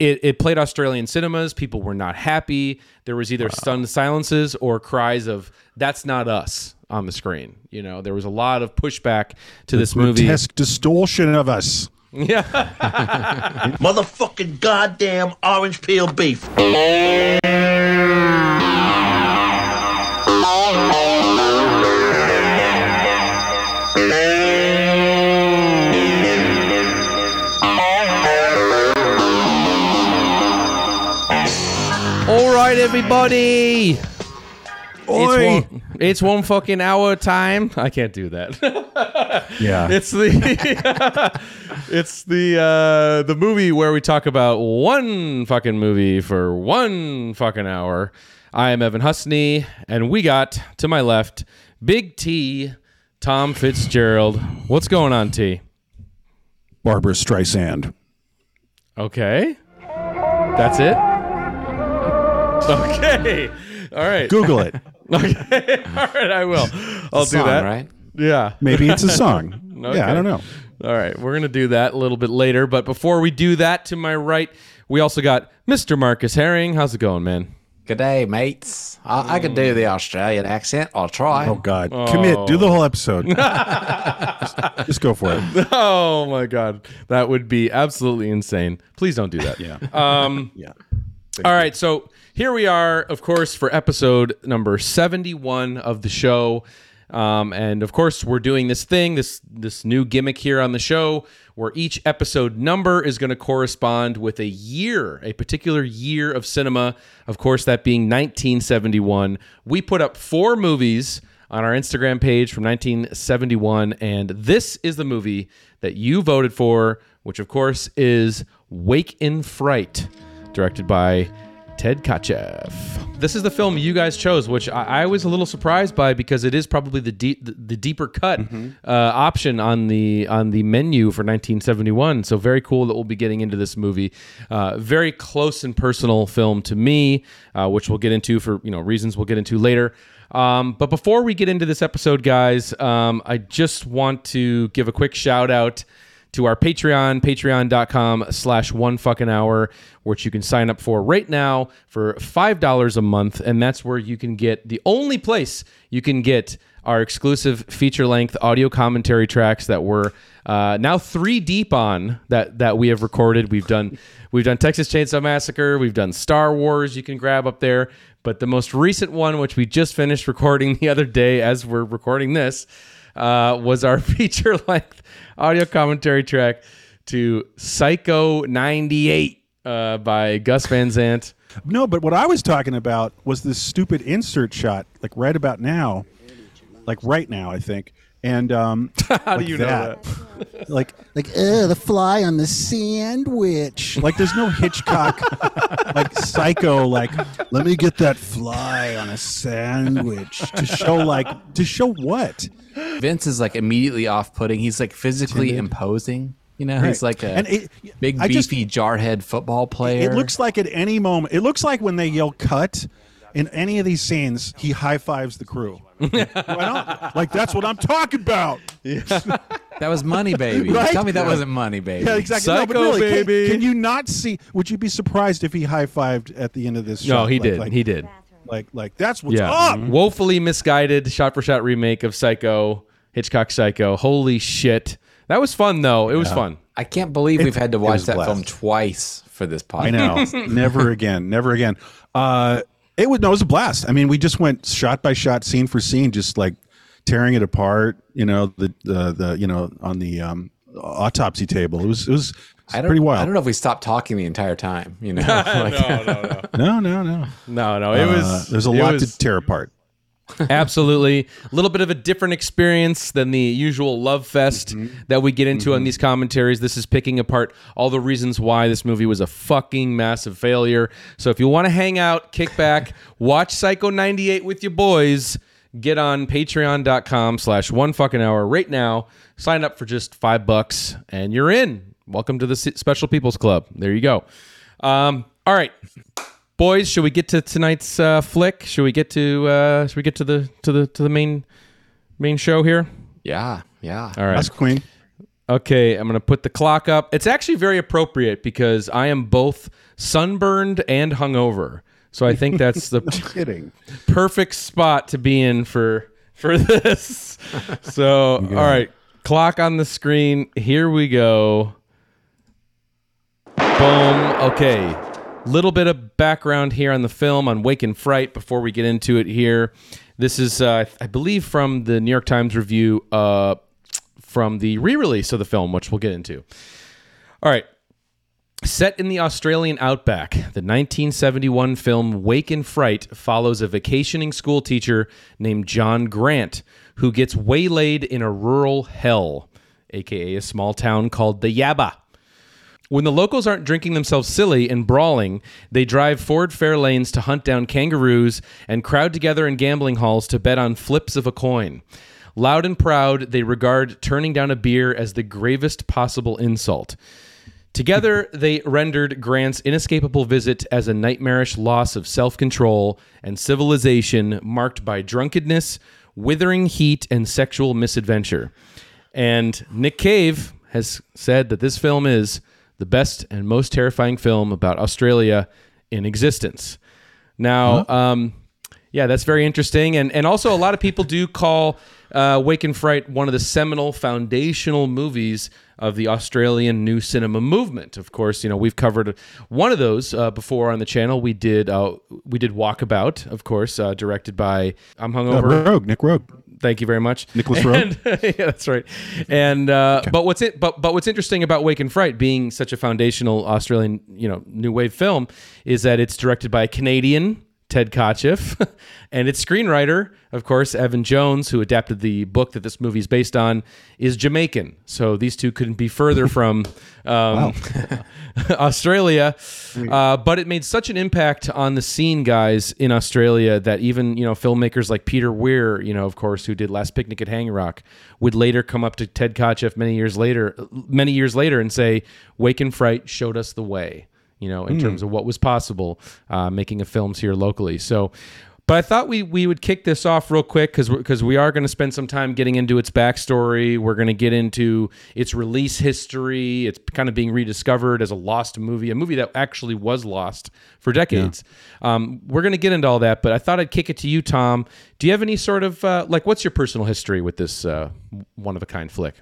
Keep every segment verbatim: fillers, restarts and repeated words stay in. It it played Australian cinemas. People were not happy. There was either wow. stunned silences or cries of "That's not us" on the screen. You know, there was a lot of pushback to the this movie. Grotesque distortion of us. Yeah. Motherfucking goddamn orange peel beef. Everybody, Oi. It's, one, it's one fucking hour time. I can't do that. Yeah, it's the it's the uh, the movie where we talk about one fucking movie for one fucking hour. I am Evan Husney, and we got to my left, Big T, Tom Fitzgerald. What's going on, T? Barbara Streisand. Okay, that's it. Okay. All right. Google it. Okay. All right. I will. I'll it's a song, do that. Right? Yeah. Maybe it's a song. Okay. Yeah. I don't know. All right. We're going to do that a little bit later. But before we do that, to my right, we also got Mister Marcus Herring. How's it going, man? Good day, mates. I, mm. I can do the Australian accent. I'll try. Oh, God. Oh. Commit. Do the whole episode. just, just go for it. Oh, my God. That would be absolutely insane. Please don't do that. Yeah. Um, yeah. Thank all you. Right. So. Here we are, of course, for episode number seventy-one of the show. Um, and, of course, we're doing this thing, this this new gimmick here on the show, where each episode number is going to correspond with a year, a particular year of cinema, of course, that being nineteen seventy-one. We put up four movies on our Instagram page from nineteen seventy-one, and this is the movie that you voted for, which, of course, is Wake in Fright, directed by Ted Kotcheff. This is the film you guys chose, which I, I was a little surprised by because it is probably the deep, the, the deeper cut mm-hmm. uh, option on the on the menu for nineteen seventy-one. So very cool that we'll be getting into this movie. Uh, very close and personal film to me, uh, which we'll get into for you know reasons we'll get into later. Um, but before we get into this episode, guys, um, I just want to give a quick shout out to our Patreon, patreon.com slash one fucking hour, which you can sign up for right now for five dollars a month. And that's where you can get the only place you can get our exclusive feature-length audio commentary tracks that we're uh, now three deep on that that we have recorded. We've done we've done Texas Chainsaw Massacre. We've done Star Wars. You can grab up there. But the most recent one, which we just finished recording the other day as we're recording this, Uh, was our feature-length audio commentary track to Psycho ninety-eight uh, by Gus Van Sant. No, but what I was talking about was this stupid insert shot, like right about now, like right now, I think. And um, how like do you that. know that? like, like ugh, the fly on the sandwich. Like, there's no Hitchcock, like Psycho. Like, let me get that fly on a sandwich to show, like, to show what? Vince is like immediately off-putting. He's like physically Timid. imposing. You know, right. He's like a it, big beefy just, jarhead football player. It looks like at any moment. It looks like when they yell "cut" in any of these scenes, he high-fives the crew. Right like that's what I'm talking about. Yeah. That was Money Baby. Right? Tell me that wasn't Money Baby. Yeah, exactly. Psycho no, really, baby. Can, can you not see? Would you be surprised if he high fived at the end of this? No, shot? he like, did. Like, he did. Like, like that's what's yeah. up. Mm-hmm. Woefully misguided shot for shot remake of Psycho, Hitchcock Psycho. Holy shit, that was fun though. It was yeah. fun. I can't believe it, we've had to watch that blessed. film twice for this podcast. I know. Never again. Never again. Uh, It was no, it was a blast. I mean, we just went shot by shot, scene for scene, just like tearing it apart. You know, the the, the you know on the um, autopsy table. It was it was I don't, pretty wild. I don't know if we stopped talking the entire time. You know, like, no, no, no, no, no, no, no, no. It was uh, there's a lot was, to tear apart. Absolutely, a little bit of a different experience than the usual love fest mm-hmm. that we get into mm-hmm. on these commentaries. This is picking apart all the reasons why this movie was a fucking massive failure. So if you want to hang out, kick back, watch Psycho ninety-eight with your boys, get on patreon.com slash one fucking hour right now. Sign up for just five bucks and you're in. Welcome to the Special People's Club. There you go. Um, all right. Boys, should we get to tonight's uh, flick? Should we get to uh, should we get to the to the to the main main show here? Yeah, yeah. All right. Ask Queen. Okay, I'm going to put the clock up. It's actually very appropriate because I am both sunburned and hungover. So I think that's the no kidding. perfect spot to be in for for this. So, yeah. All right, clock on the screen. Here we go. Boom. Okay. Little bit of background here on the film on Wake in Fright before we get into it here. This is, uh, I believe, from the New York Times Review uh, from the re-release of the film, which we'll get into. All right. Set in the Australian outback, the nineteen seventy-one film Wake in Fright follows a vacationing school teacher named John Grant, who gets waylaid in a rural hell, a k a a small town called The Yabba. When the locals aren't drinking themselves silly and brawling, they drive Ford Fairlanes to hunt down kangaroos and crowd together in gambling halls to bet on flips of a coin. Loud and proud, they regard turning down a beer as the gravest possible insult. Together, they rendered Grant's inescapable visit as a nightmarish loss of self-control and civilization marked by drunkenness, withering heat, and sexual misadventure. And Nick Cave has said that this film is the best and most terrifying film about Australia in existence. Now, huh? um, yeah, that's very interesting. And and also a lot of people do call uh, Wake in Fright one of the seminal foundational movies of the Australian new cinema movement. Of course, you know, we've covered one of those uh, before on the channel. We did uh, we did Walkabout, of course, uh, directed by I'm hungover. Uh, Roeg, Nic Roeg. Thank you very much, Nicholas Roeg. Yeah, that's right. And uh, okay. but what's it? But but what's interesting about Wake in Fright being such a foundational Australian, you know, new wave film is that it's directed by a Canadian, Ted Kotcheff, and its screenwriter, of course, Evan Jones, who adapted the book that this movie is based on, is Jamaican. So these two couldn't be further from um, Australia. Uh, but it made such an impact on the scene, guys, in Australia that even, you know, filmmakers like Peter Weir, you know, of course, who did Last Picnic at Hanging Rock, would later come up to Ted Kotcheff many years later, many years later, and say, "Wake in Fright showed us the way." You know, in mm. terms of what was possible, uh, making of films here locally. So, but I thought we we would kick this off real quick because because we are going to spend some time getting into its backstory. We're going to get into its release history. It's kind of being rediscovered as a lost movie, a movie that actually was lost for decades. Yeah. Um, we're going to get into all that, but I thought I'd kick it to you, Tom. Do you have any sort of uh, like what's your personal history with this uh, one of a kind flick?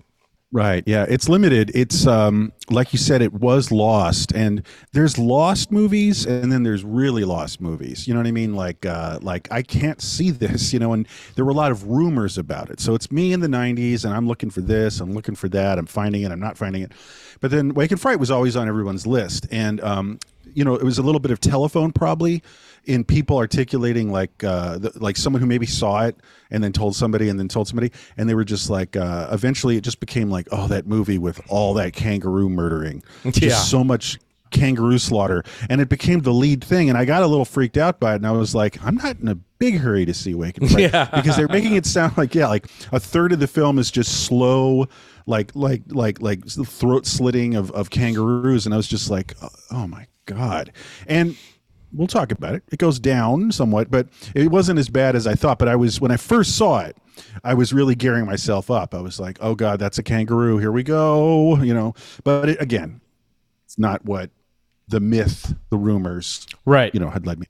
Right. Yeah. It's limited. It's um, like you said, it was lost, and there's lost movies and then there's really lost movies. You know what I mean? Like uh, like I can't see this, you know, and there were a lot of rumors about it. So it's me in the nineties and I'm looking for this. I'm looking for that. I'm finding it. I'm not finding it. But then Wake in Fright was always on everyone's list. And, um, you know, it was a little bit of telephone probably in people articulating like uh, the, like someone who maybe saw it and then told somebody and then told somebody. And they were just like uh, eventually it just became like, oh, that movie with all that kangaroo murdering. Yeah. Just so much kangaroo slaughter. And it became the lead thing. And I got a little freaked out by it. And I was like, I'm not in a big hurry to see Wake in Fright. Yeah. Because they're making it sound like, yeah, like a third of the film is just slow, like like like like the throat slitting of, of kangaroos. And I was just like, oh, my God. And we'll talk about it. It goes down somewhat, but it wasn't as bad as I thought. But I was, when I first saw it, I was really gearing myself up. I was like, oh God, that's a kangaroo. Here we go. You know, but it, again, it's not what the myth, the rumors, right, you know, had led me.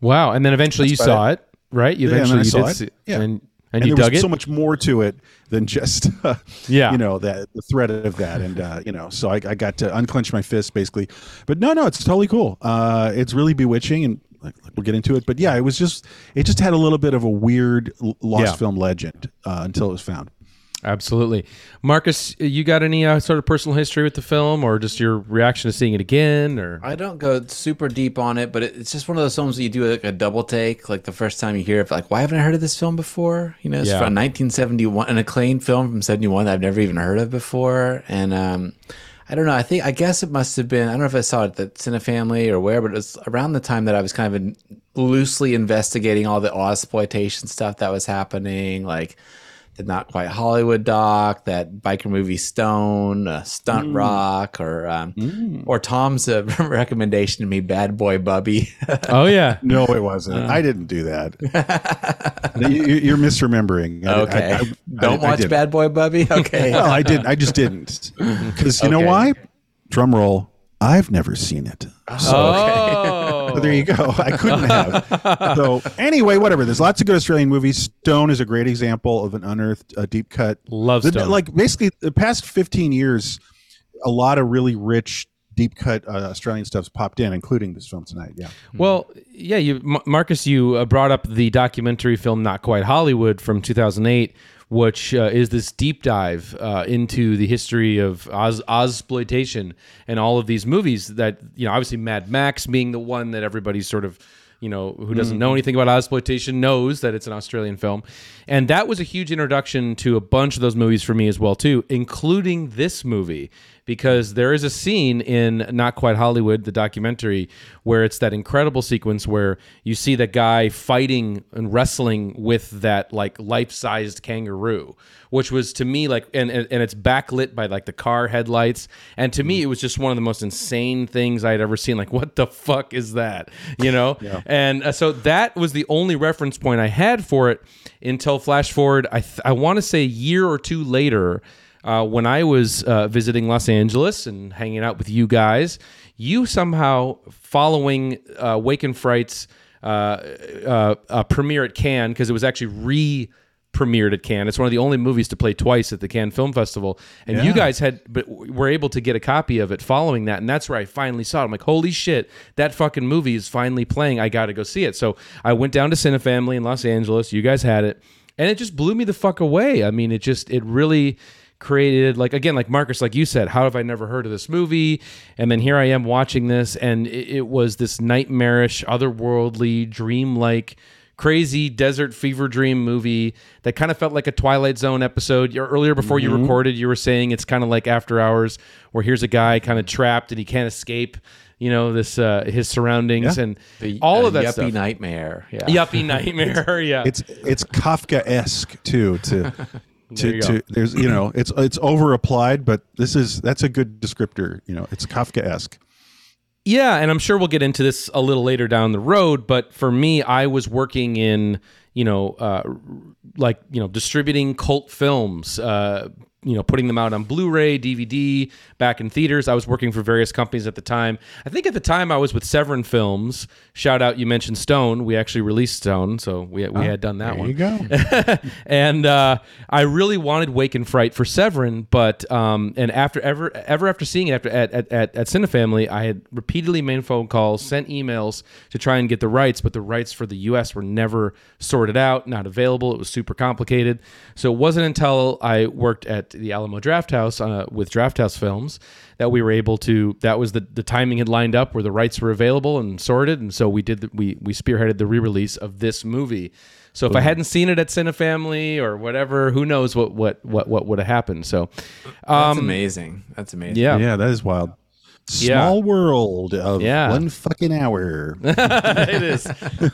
Wow. And then eventually that's you saw it. it, right? You eventually yeah, you saw did it. See it. Yeah. And, and, and you there dug was it? so much more to it than just, uh, yeah. you know, that the threat of that. And, uh, you know, so I, I got to unclench my fist basically. But no, no, it's totally cool. Uh, it's really bewitching and like, we'll get into it. But yeah, it was just, it just had a little bit of a weird lost yeah. film legend uh, until it was found. Absolutely. Marcus, you got any uh, sort of personal history with the film or just your reaction to seeing it again? Or I don't go super deep on it, but it's just one of those films that you do like a double take. Like the first time you hear it, like, why haven't I heard of this film before? You know, it's yeah. from nineteen seventy-one, an acclaimed film from seventy-one that I've never even heard of before. And um, I don't know. I think, I guess it must have been, I don't know if I saw it at Cinefamily or where, but it was around the time that I was kind of in, loosely investigating all the Ozploitation stuff that was happening. Like, the Not Quite Hollywood doc, that biker movie Stone, uh, Stunt mm. Rock, or um, mm. or Tom's uh, recommendation to me, Bad Boy Bubby. Oh, yeah. No, it wasn't. Uh, I didn't do that. you, you're misremembering. Okay. I, I, I, Don't I, watch I Bad Boy Bubby? Okay. Well, I didn't. I just didn't. Because you okay. know why? Drum roll. I've never seen it. So, oh. So there you go. I couldn't have. So anyway, whatever. There's lots of good Australian movies. Stone is a great example of an unearthed uh, deep cut. Love Stone. The, like basically the past fifteen years, a lot of really rich deep cut uh, Australian stuff's popped in, including this film tonight. Yeah. Well, yeah. You, M- Marcus, you uh, brought up the documentary film Not Quite Hollywood from two thousand eight, which uh, is this deep dive uh, into the history of Oz- Ozploitation and all of these movies that, you know, obviously Mad Max being the one that everybody's sort of, you know, who doesn't mm-hmm. know anything about Ozploitation knows that it's an Australian film. And that was a huge introduction to a bunch of those movies for me as well, too, including this movie, because there is a scene in Not Quite Hollywood, the documentary, where it's that incredible sequence where you see that guy fighting and wrestling with that like life-sized kangaroo, which was to me like, and, and, and it's backlit by like the car headlights. And to me, it was just one of the most insane things I had ever seen. Like, what the fuck is that? You know? Yeah. And uh, so that was the only reference point I had for it until flash forward, I, th- I want to say a year or two later, Uh, when I was uh, visiting Los Angeles and hanging out with you guys, you somehow, following uh, Wake in Fright's uh, uh, uh, premiere at Cannes, because it was actually re premiered at Cannes. It's one of the only movies to play twice at the Cannes Film Festival. And yeah. you guys had, but were able to get a copy of it following that. And that's where I finally saw it. I'm like, holy shit, that fucking movie is finally playing. I got to go see it. So I went down to Cinefamily in Los Angeles. You guys had it. And it just blew me the fuck away. I mean, it just, it really created, like, again, like Marcus, like you said, how have I never heard of this movie? And then here I am watching this, and it, it was this nightmarish, otherworldly, dreamlike, crazy desert fever dream movie that kind of felt like a Twilight Zone episode. Earlier, before mm-hmm. you recorded, you were saying it's kind of like After Hours, where here's a guy kind of trapped and he can't escape, you know, this uh, his surroundings yeah. and the, all uh, of that yuppie stuff. Nightmare, yeah. Yuppie nightmare, yeah. It's it's Kafka-esque too. To There to, to, there's, you know, it's it's over applied, but this is that's a good descriptor. You know, it's Kafka-esque. Yeah, and I'm sure we'll get into this a little later down the road. But for me, I was working in, you know, uh, like you know, distributing cult films. Uh, you know, putting them out on Blu-ray, D V D, back in theaters. I was working for various companies at the time. I think at the time I was with Severin Films. Shout out, you mentioned Stone. We actually released Stone, so we, we oh, had done that there one. There you go. And uh, I really wanted Wake in Fright for Severin, but um, and after ever ever after seeing it after at at, at, at Cinefamily, I had repeatedly made phone calls, sent emails to try and get the rights, but the rights for the U S were never sorted out, not available. It was super complicated. So it wasn't until I worked at the Alamo Drafthouse uh, with Drafthouse Films that we were able to, that was the, the timing had lined up where the rights were available and sorted, and so we did the, we we spearheaded the re-release of this movie. So if Ooh. I hadn't seen it at Cinefamily or whatever, who knows what what what, what would have happened. So um, that's amazing. That's amazing. Yeah, yeah, that is wild. Small yeah. world of yeah. one fucking hour. It is,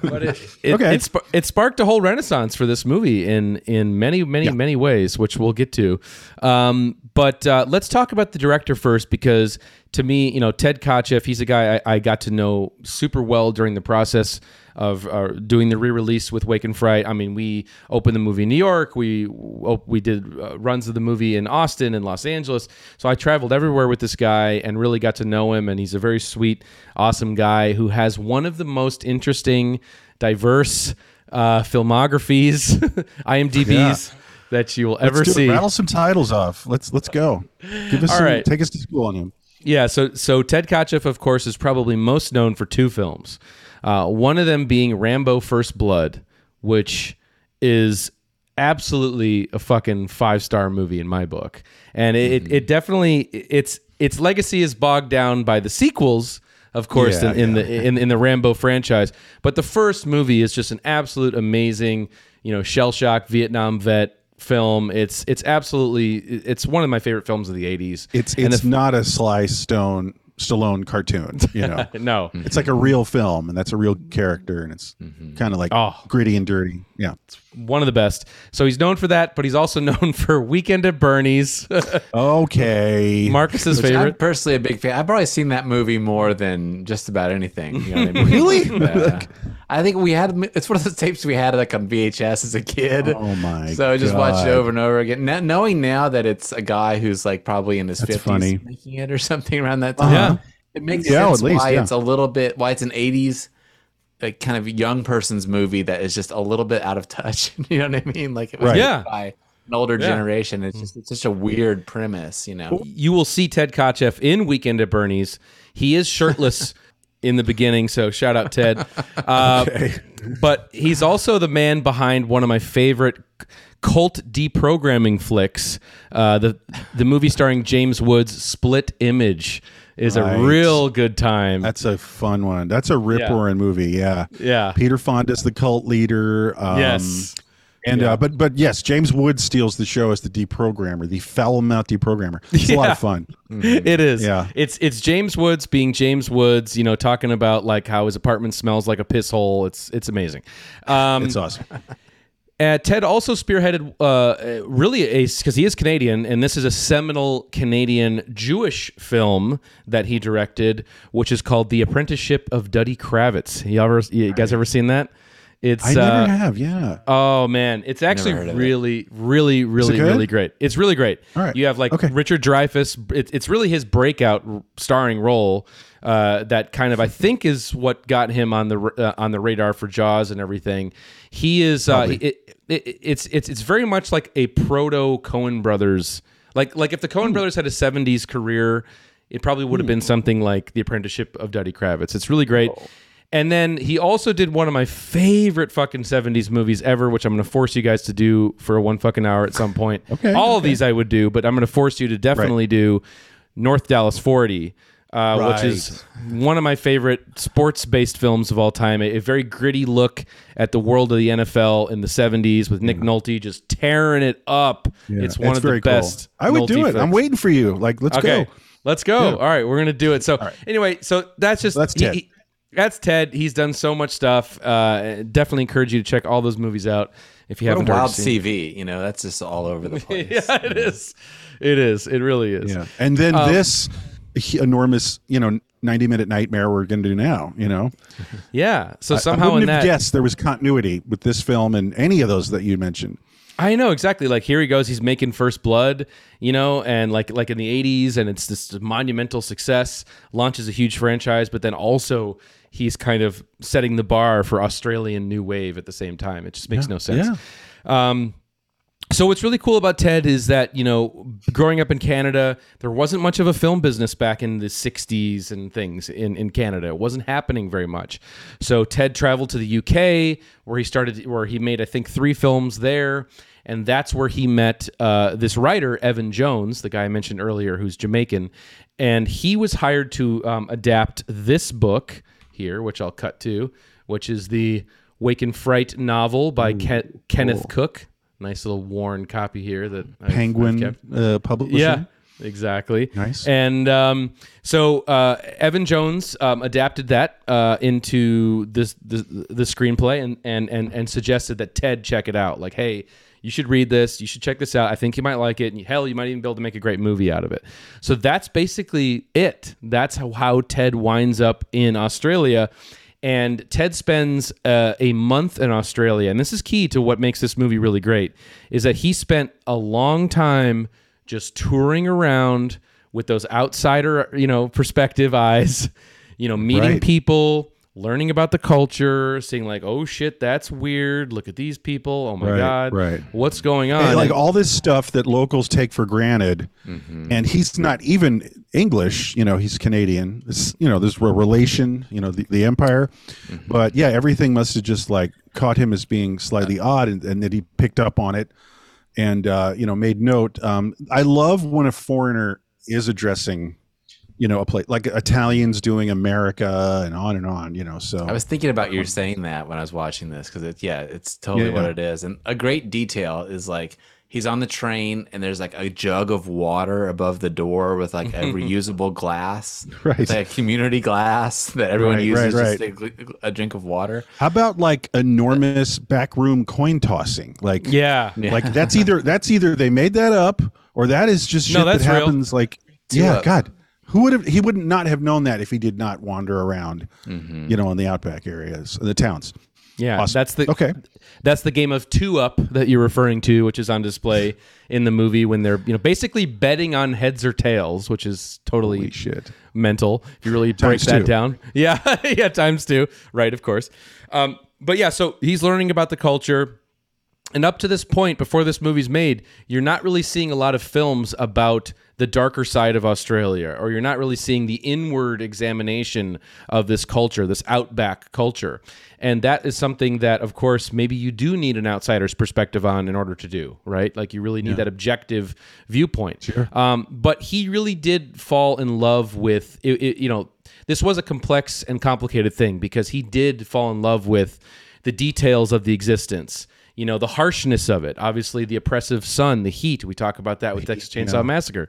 but it it, okay. it it sparked a whole renaissance for this movie in in many many yeah. many ways, which we'll get to. Um, but uh, let's talk about the director first, because to me, you know, Ted Kotcheff, he's a guy I, I got to know super well during the process of uh, doing the re-release with Wake in Fright. I mean, we opened the movie in New York. We we did uh, runs of the movie in Austin and Los Angeles. So I traveled everywhere with this guy and really got to know him. And he's a very sweet, awesome guy who has one of the most interesting, diverse uh, filmographies, I M D Bs. Yeah. That you will let's ever do see. It. Rattle some titles off. Let's let's go. Give us All some, right. Take us to school on him. Yeah. So so Ted Kotcheff, of course, is probably most known for two films. Uh, one of them being Rambo First Blood, which is absolutely a fucking five-star movie in my book. And it, mm-hmm. it, it definitely, it's its legacy is bogged down by the sequels, of course, yeah, in, in yeah. the in, in the Rambo franchise. But the first movie is just an absolute amazing, you know, shell-shock Vietnam vet film. It's it's absolutely, it's one of my favorite films of the eighties. It's it's the, not a Sly Stone Stallone cartoon, you know. No, it's like a real film, and that's a real character, and it's mm-hmm. kind of like oh. gritty and dirty. Yeah, it's one of the best. So he's known for that, but he's also known for Weekend at Bernie's. Okay, Marcus's Which favorite. I'm personally a big fan. I've probably seen that movie more than just about anything. You know, really? Uh, I think we had. It's one of those tapes we had like on V H S as a kid. Oh my! So I just God. watched it over and over again. Now, knowing now that it's a guy who's like probably in his fifties making it or something around that time. Uh-huh. It makes yeah, sense at least, why yeah. it's a little bit, why it's an eighties like kind of young person's movie that is just a little bit out of touch. You know what I mean? Like it was right. yeah. by an older yeah. generation. It's just it's such a weird premise, you know. You will see Ted Kotcheff in Weekend at Bernie's. He is shirtless in the beginning, so shout out Ted. Uh, okay. But he's also the man behind one of my favorite cult deprogramming flicks. Uh, the the movie starring James Woods, Split Image, is right. a real good time. That's a fun one. That's a rip-roaring yeah. movie. Yeah, yeah. Peter Fonda's the cult leader. Um, yes, and yeah. uh, but but yes, James Woods steals the show as the deprogrammer, the foul-mouthed deprogrammer. It's yeah. a lot of fun. Mm-hmm. It is. Yeah, it's it's James Woods being James Woods. You know, talking about like how his apartment smells like a piss hole. It's it's amazing. Um, it's awesome. Uh, Ted also spearheaded, uh, really, a because he is Canadian, and this is a seminal Canadian Jewish film that he directed, which is called The Apprenticeship of Duddy Kravitz. You, ever, you guys ever seen that? It's, I never uh, have, yeah. Oh, man. It's actually really, really, really, really great. It's really great. All right. You have, like, okay. Richard Dreyfuss. It, it's really his breakout starring role uh, that kind of, I think, is what got him on the uh, on the radar for Jaws and everything. He is... Uh, it, it, it's it's it's very much like a proto Coen Brothers. Like, like if the Coen Ooh. Brothers had a seventies career, it probably would have been something like The Apprenticeship of Duddy Kravitz. It's really great. Oh. And then he also did one of my favorite fucking seventies movies ever, which I'm going to force you guys to do for one fucking hour at some point. okay, All okay. of these I would do, but I'm going to force you to definitely right. do North Dallas forty, uh, right. which is one of my favorite sports-based films of all time. A, a very gritty look at the world of the N F L in the seventies with Nick Nolte just tearing it up. Yeah, it's one of the best. Cool. I would Nolte do it. Flicks. I'm waiting for you. Like, let's okay. go. Let's go. Yeah. All right, we're going to do it. So right. anyway, so that's just... That's Ted. He, he, That's Ted. He's done so much stuff. Uh, definitely encourage you to check all those movies out if you what haven't. A wild C V, you know, that's just all over the place. yeah, it is. It is. It really is. Yeah. And then um, this enormous, you know, ninety minute nightmare we're going to do now. You know. Yeah. So somehow I, I wouldn't in have that, guessed there was continuity with this film and any of those that you mentioned. I know exactly. Like here he goes, he's making First Blood, you know, and like like in the eighties, and it's this monumental success, launches a huge franchise, but then also he's kind of setting the bar for Australian new wave at the same time. It just makes yeah, no sense. Yeah. Um, so what's really cool about Ted is that, you know, growing up in Canada, there wasn't much of a film business back in the sixties and things in, in Canada. It wasn't happening very much. So Ted traveled to the U K where he started, where he made, I think, three films there. And that's where he met uh, this writer, Evan Jones, the guy I mentioned earlier, who's Jamaican. And he was hired to um, adapt this book here, which I'll cut to, which is the Wake in Fright novel by Ooh, Ken- Kenneth cool. Cook. Nice little worn copy here that Penguin I've, I've uh, published. Yeah, exactly. Nice. And um, so uh, Evan Jones um, adapted that uh, into this the, the screenplay and, and and and suggested that Ted check it out. Like, hey, you should read this. You should check this out. I think you might like it. And hell, you might even be able to make a great movie out of it. So that's basically it. That's how, how Ted winds up in Australia. And Ted spends uh, a month in Australia. And this is key to what makes this movie really great, is that he spent a long time just touring around with those outsider, you know, perspective eyes, you know, meeting right. people, learning about the culture, seeing like, oh shit, that's weird. Look at these people. Oh my right, God. Right. What's going on? And like all this stuff that locals take for granted. Mm-hmm. And he's not even English, you know, he's Canadian. It's, you know, there's a relation, you know, the, the empire. Mm-hmm. But yeah, everything must have just like caught him as being slightly odd, and, and that he picked up on it and, uh, you know, made note. Um, I love when a foreigner is addressing, you know, a place like Italians doing America and on and on, you know, so. I was thinking about you saying that when I was watching this, because it, yeah, it's totally yeah, yeah. what it is. And a great detail is like he's on the train and there's like a jug of water above the door with like a reusable glass, right? It's like a community glass that everyone right, uses right, right. just a, a drink of water. How about like enormous backroom coin tossing? Like yeah, like yeah. that's either that's either they made that up or that is just shit no, that's that happens. Real. Like Two yeah, up. God. Who would have? He would not have known that if he did not wander around, mm-hmm. you know, in the outback areas, the towns. Yeah, awesome. that's the okay. That's the game of two up that you're referring to, which is on display in the movie when they're you know basically betting on heads or tails, which is totally Holy shit mental. If you really break times that two. down, yeah, yeah, times two, right? Of course, um, but yeah, so he's learning about the culture, and up to this point, before this movie's made, you're not really seeing a lot of films about the darker side of Australia, or you're not really seeing the inward examination of this culture, this outback culture. And that is something that, of course, maybe you do need an outsider's perspective on in order to do, right? Like you really need yeah. that objective viewpoint. Sure. Um, but he really did fall in love with, it, it, you know, this was a complex and complicated thing because he did fall in love with the details of the existence. You know, the harshness of it, obviously the oppressive sun, the heat. We talk about that with Texas Chainsaw yeah. Massacre,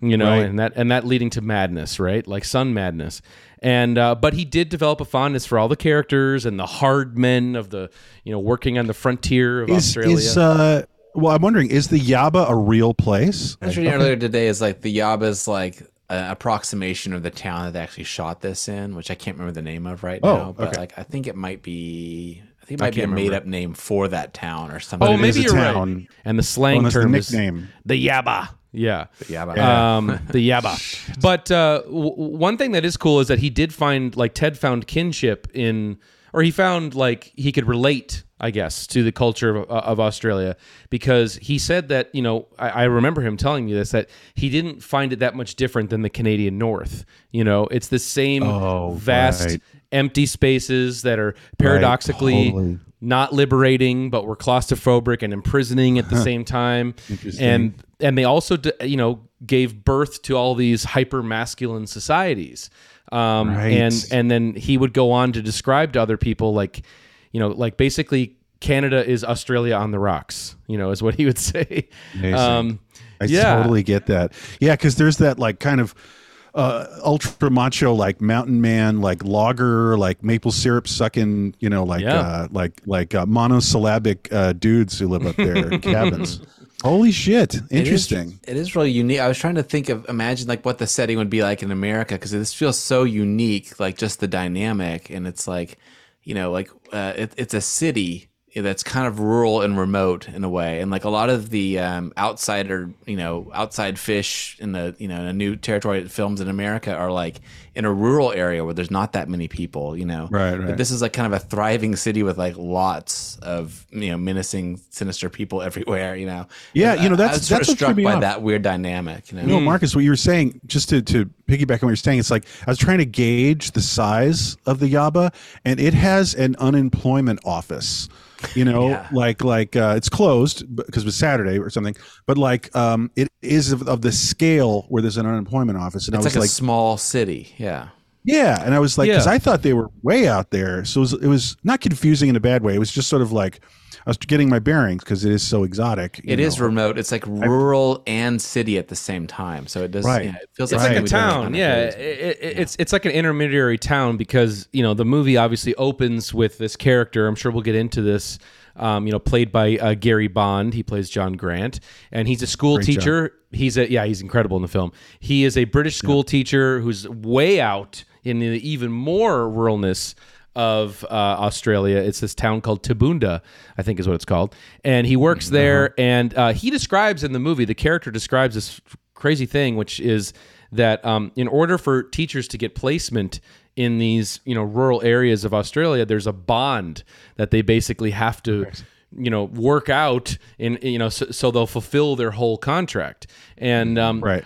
you know, right. and that and that leading to madness, right? Like sun madness. And uh, but he did develop a fondness for all the characters and the hard men of the, you know, working on the frontier of is, Australia. Is, uh, well, I'm wondering, is the Yabba a real place? I was reading earlier today is like the Yabba's like an approximation of the town that they actually shot this in, which I can't remember the name of right oh, now. But okay. like I think it might be. I think it might be a made-up name for that town or something. Oh, maybe you're right. And the slang well, term the is the Yabba. Yeah. The Yabba. Yeah. Um, the Yabba. But uh, w- one thing that is cool is that he did find, like, Ted found kinship in, or he found, like, he could relate, I guess, to the culture of, uh, of Australia because he said that, you know, I, I remember him telling me this, that he didn't find it that much different than the Canadian North. You know, it's the same oh, vast... Right. empty spaces that are paradoxically right, totally. not liberating, but were claustrophobic and imprisoning at the same time. And and they also, you know, gave birth to all these hyper-masculine societies. Um, right. And and then he would go on to describe to other people, like, you know, like basically Canada is Australia on the rocks, you know, is what he would say. Um, I yeah. totally get that. Yeah, because there's that like kind of, Uh, ultra macho, like mountain man, like logger, like maple syrup sucking, you know, like yeah. uh, like like uh, monosyllabic uh, dudes who live up there in cabins. Holy shit! Interesting. It is, it is really unique. I was trying to think of imagine like what the setting would be like in America because this feels so unique, like just the dynamic, and it's like, you know, like uh, it, it's a city that's kind of rural and remote in a way. And like a lot of the um, outsider, you know, outside fish in the, you know, in a new territory films in America are like in a rural area where there's not that many people, you know, right, right. But this is like kind of a thriving city with like lots of, you know, menacing, sinister people everywhere, you know? Yeah. And you know, that's, I was that's sort of struck by off. that weird dynamic. You know? No, Marcus, what you were saying, just to, to piggyback on what you're saying, it's like, I was trying to gauge the size of the Yabba and it has an unemployment office. You know, yeah. like like uh, it's closed because it was Saturday or something. But like um, it is of, of the scale where there's an unemployment office. And it's I was like a like, small city. Yeah. Yeah. And I was like, because yeah. I thought they were way out there. So it was, it was not confusing in a bad way. It was just sort of like I was getting my bearings because it is so exotic. It know. is remote. It's like rural I, and city at the same time. So it does. Right. You know, it feels it's like, like a town. Yeah. It, it, yeah. It's it's like an intermediary town because, you know, the movie obviously opens with this character. I'm sure we'll get into this, um, you know, played by uh, Gary Bond. He plays John Grant and he's a school Great teacher. Job. He's a yeah, he's incredible in the film. He is a British school yeah. teacher who's way out in the even more ruralness of uh, Australia. It's this town called Tabunda, I think is what it's called. And he works there, uh-huh. and uh, he describes in the movie, the character describes this crazy thing, which is that um, in order for teachers to get placement in these, you know, rural areas of Australia, there's a bond that they basically have to... Right. you know, work out in, you know, so, so they'll fulfill their whole contract. And, um, right.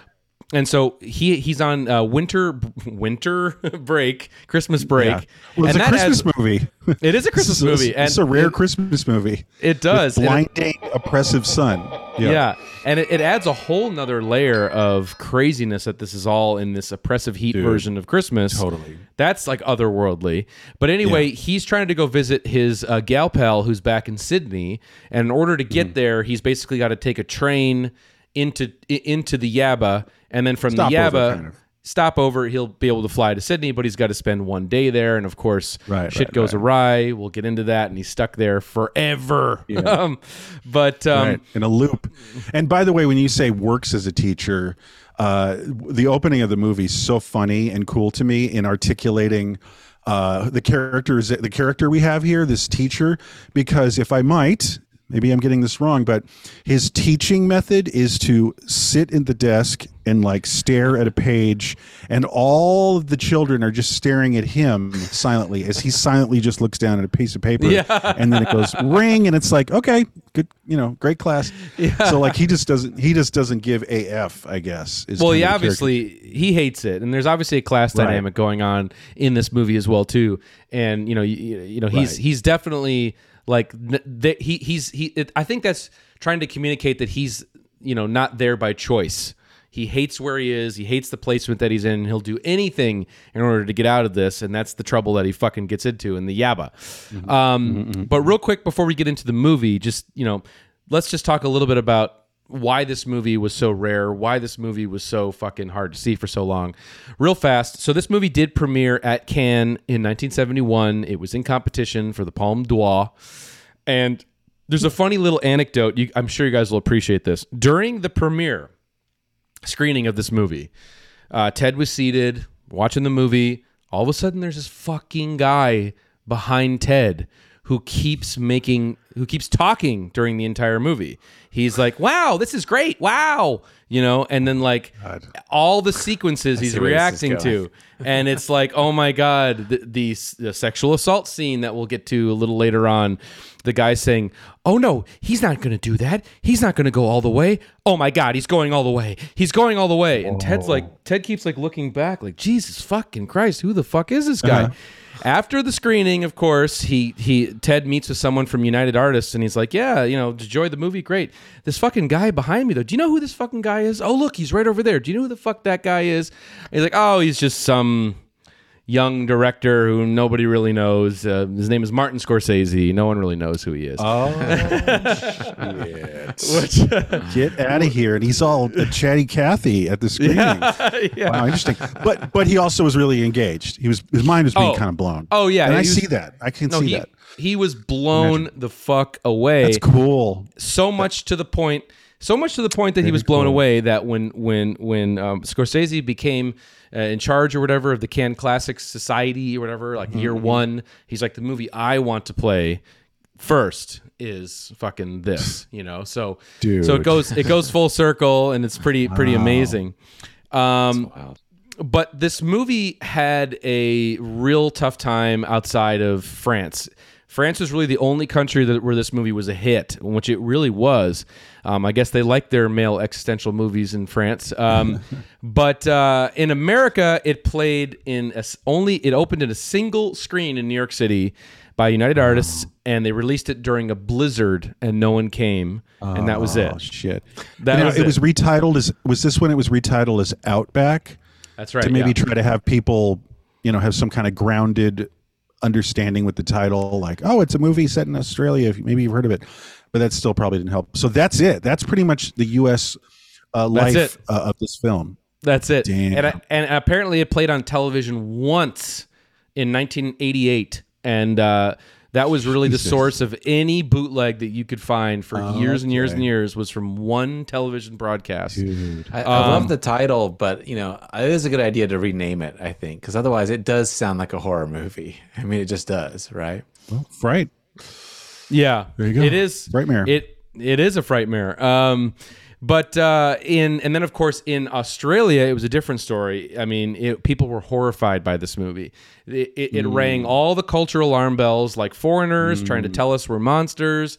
And so he he's on uh, winter winter break, Christmas break. Yeah. Well, it's and a Christmas adds, movie. It is a Christmas movie. And it's a rare it, Christmas movie. It does. With blinding, it, oppressive sun. Yeah. yeah. And it, it adds a whole nother layer of craziness that this is all in this oppressive heat Dude, version of Christmas. Totally. That's like otherworldly. But anyway, yeah. he's trying to go visit his uh, gal pal who's back in Sydney. And in order to get mm. there, he's basically got to take a train into into the Yabba, and then from stop the Yabba over, kind of. stopover, he'll be able to fly to Sydney, but he's got to spend one day there, and of course right, shit right, goes right. awry. We'll get into that, and he's stuck there forever. Yeah. um, but um, right. in a loop. And by the way, when you say works as a teacher, uh, the opening of the movie is so funny and cool to me in articulating uh, the characters, the character we have here, this teacher, because if I might. Maybe I'm getting this wrong, but his teaching method is to sit in the desk and like stare at a page, and all of the children are just staring at him silently as he silently just looks down at a piece of paper, yeah. and then it goes ring, and it's like, okay, good, you know, great class. Yeah. So like he just doesn't he just doesn't give A F, I guess. Is well, he obviously he hates it, and there's obviously a class right. dynamic going on in this movie as well too, and you know you, you know he's right. he's definitely. Like th- he he's he it, I think that's trying to communicate that he's, you know, not there by choice. He hates where he is. He hates the placement that he's in. He'll do anything in order to get out of this, and that's the trouble that he fucking gets into in the Yabba. Mm-hmm. Um, mm-hmm. But real quick before we get into the movie, just you know, let's just talk a little bit about why this movie was so rare, why this movie was so fucking hard to see for so long. Real fast. So this movie did premiere at Cannes in nineteen seventy-one. It was in competition for the Palme d'Or. And there's a funny little anecdote. You, I'm sure you guys will appreciate this. During the premiere screening of this movie, uh, Ted was seated watching the movie. All of a sudden, there's this fucking guy behind Ted who keeps making, who keeps talking during the entire movie. He's like, "Wow, this is great! Wow," you know, and then like God. all the sequences he's reacting to, and it's like, "Oh my God!" The, the, the sexual assault scene that we'll get to a little later on. The guy saying, "Oh no, he's not going to do that. He's not going to go all the way. Oh my God, he's going all the way. He's going all the way." And oh. Ted's like, Ted keeps like looking back, like, "Jesus fucking Christ, who the fuck is this guy?" Uh-huh. After the screening, of course, he he Ted meets with someone from United Artists, and he's like, "Yeah, you know, enjoy the movie, great. This fucking guy behind me, though. Do you know who this fucking guy is? Oh, look, he's right over there. Do you know who the fuck that guy is?" And he's like, "Oh, he's just some young director who nobody really knows. Uh, his name is Martin Scorsese. No one really knows who he is." Oh, shit. Which, uh, get out of here. And he's all a chatty Cathy at the screening. Yeah, yeah. Wow, interesting. But but he also was really engaged. He was His mind was being oh. kind of blown. Oh, yeah. And I was, see that. I can no, see he, that. He was blown Imagine. the fuck away. That's cool. So much to the point, so much to the point that Very he was blown cool. away that when, when, when um, Scorsese became... Uh, in charge or whatever of the Cannes Classics Society or whatever, like mm-hmm. year one, he's like, the movie I want to play first is fucking this, you know. So, Dude. so it goes, it goes full circle, and it's pretty, pretty wow. amazing. Um, but this movie had a real tough time outside of France. France was really the only country that where this movie was a hit, which it really was. Um, I guess they like their male existential movies in France, um, but uh, in America, it played in a, only it opened in a single screen in New York City by United Artists, oh. and they released it during a blizzard, and no one came, oh, and that was it. Oh shit! That you know, was it, it was retitled as was this when it was retitled as Outback? That's right. To maybe yeah. try to have people, you know, have some kind of grounded understanding with the title, like, oh, it's a movie set in Australia, maybe you've heard of it, but that still probably didn't help. So that's it. That's pretty much the U S uh, life uh, of this film. That's it. Damn. And I, and apparently it played on television once in nineteen eighty-eight, and uh, that was really Jesus. the source of any bootleg that you could find for oh, years and okay. years and years was from one television broadcast. Dude. I, um, I love the title, but you know, it is a good idea to rename it, I think, because otherwise it does sound like a horror movie. I mean, it just does, right? Well, Fright. Yeah, there you go. It is Frightmare. It it is a Frightmare. Um, but uh, in and then of course in Australia it was a different story. I mean, it, people were horrified by this movie. It, it, it mm. rang all the cultural alarm bells, like foreigners mm. trying to tell us we're monsters.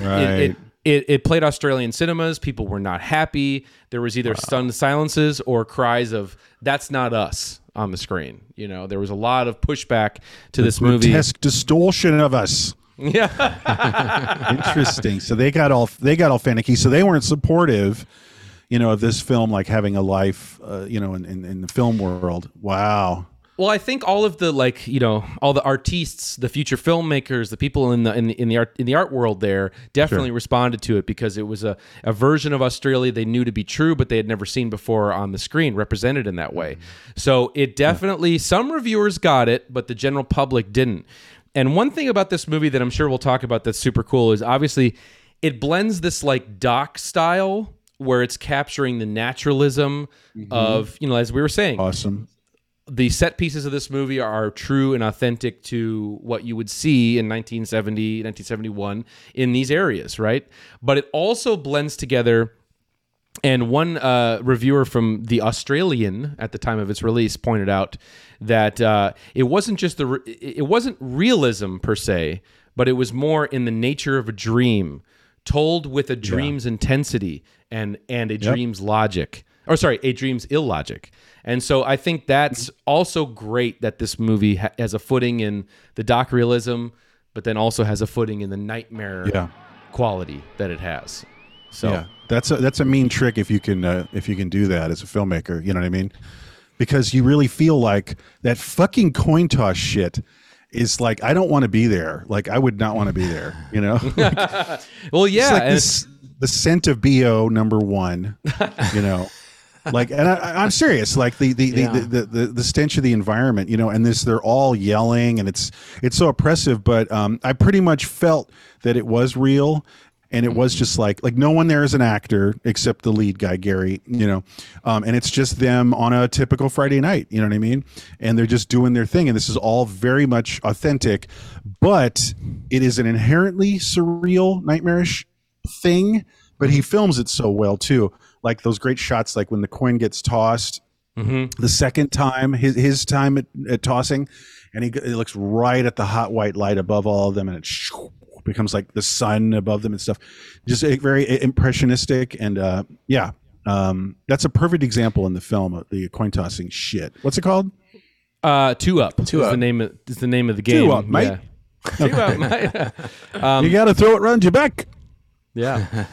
Right. It, it It, it played Australian cinemas. People were not happy. There was either wow. stunned silences or cries of "That's not us" on the screen. You know, there was a lot of pushback to the this movie. Grotesque distortion of us. Yeah. Interesting. So they got all they got all finicky. So they weren't supportive, you know, of this film like having a life, uh, you know, in, in in the film world. Wow. Well, I think all of the like, you know, all the artists, the future filmmakers, the people in the in the in the art in the art world there definitely sure. responded to it because it was a, a version of Australia they knew to be true, but they had never seen before on the screen represented in that way. So it definitely yeah. some reviewers got it, but the general public didn't. And one thing about this movie that I'm sure we'll talk about that's super cool is obviously it blends this like doc style where it's capturing the naturalism mm-hmm. of, you know, as we were saying. Awesome. The set pieces of this movie are true and authentic to what you would see in nineteen seventy, nineteen seventy-one in these areas, right? But it also blends together, and one uh, reviewer from The Australian at the time of its release pointed out that uh, it wasn't just the re- it wasn't realism per se, but it was more in the nature of a dream, told with a dream's yeah. intensity and and a yep. dream's logic. Or sorry, a dream's illogic. And so I think that's also great that this movie ha- has a footing in the doc realism, but then also has a footing in the nightmare yeah. quality that it has. So yeah. that's a that's a mean trick if you can uh, if you can do that as a filmmaker. You know what I mean? Because you really feel like that fucking coin toss shit. Is like I don't want to be there. Like I would not want to be there. You know? Like, well, yeah. It's like this, the scent of B O number one. You know. Like, and I, I'm serious. Like the the, yeah. the, the the the stench of the environment, you know, and this they're all yelling, and it's it's so oppressive. But um, I pretty much felt that it was real, and it was just like like no one there is an actor except the lead guy Gary, you know, um, and it's just them on a typical Friday night, you know what I mean? And they're just doing their thing, and this is all very much authentic, but it is an inherently surreal, nightmarish thing. But he films it so well too. Like those great shots, like when the coin gets tossed mm-hmm. the second time, his his time at, at tossing, and he, he looks right at the hot white light above all of them, and it shoo, becomes like the sun above them and stuff. Just a, very impressionistic, and uh, yeah, um, that's a perfect example in the film of the coin tossing shit. What's it called? Uh, Two Up. Two Up. The name of, is the name of the game. Two Up, mate. Yeah. Okay. Two Up, mate. um, you got to throw it round your back. Yeah.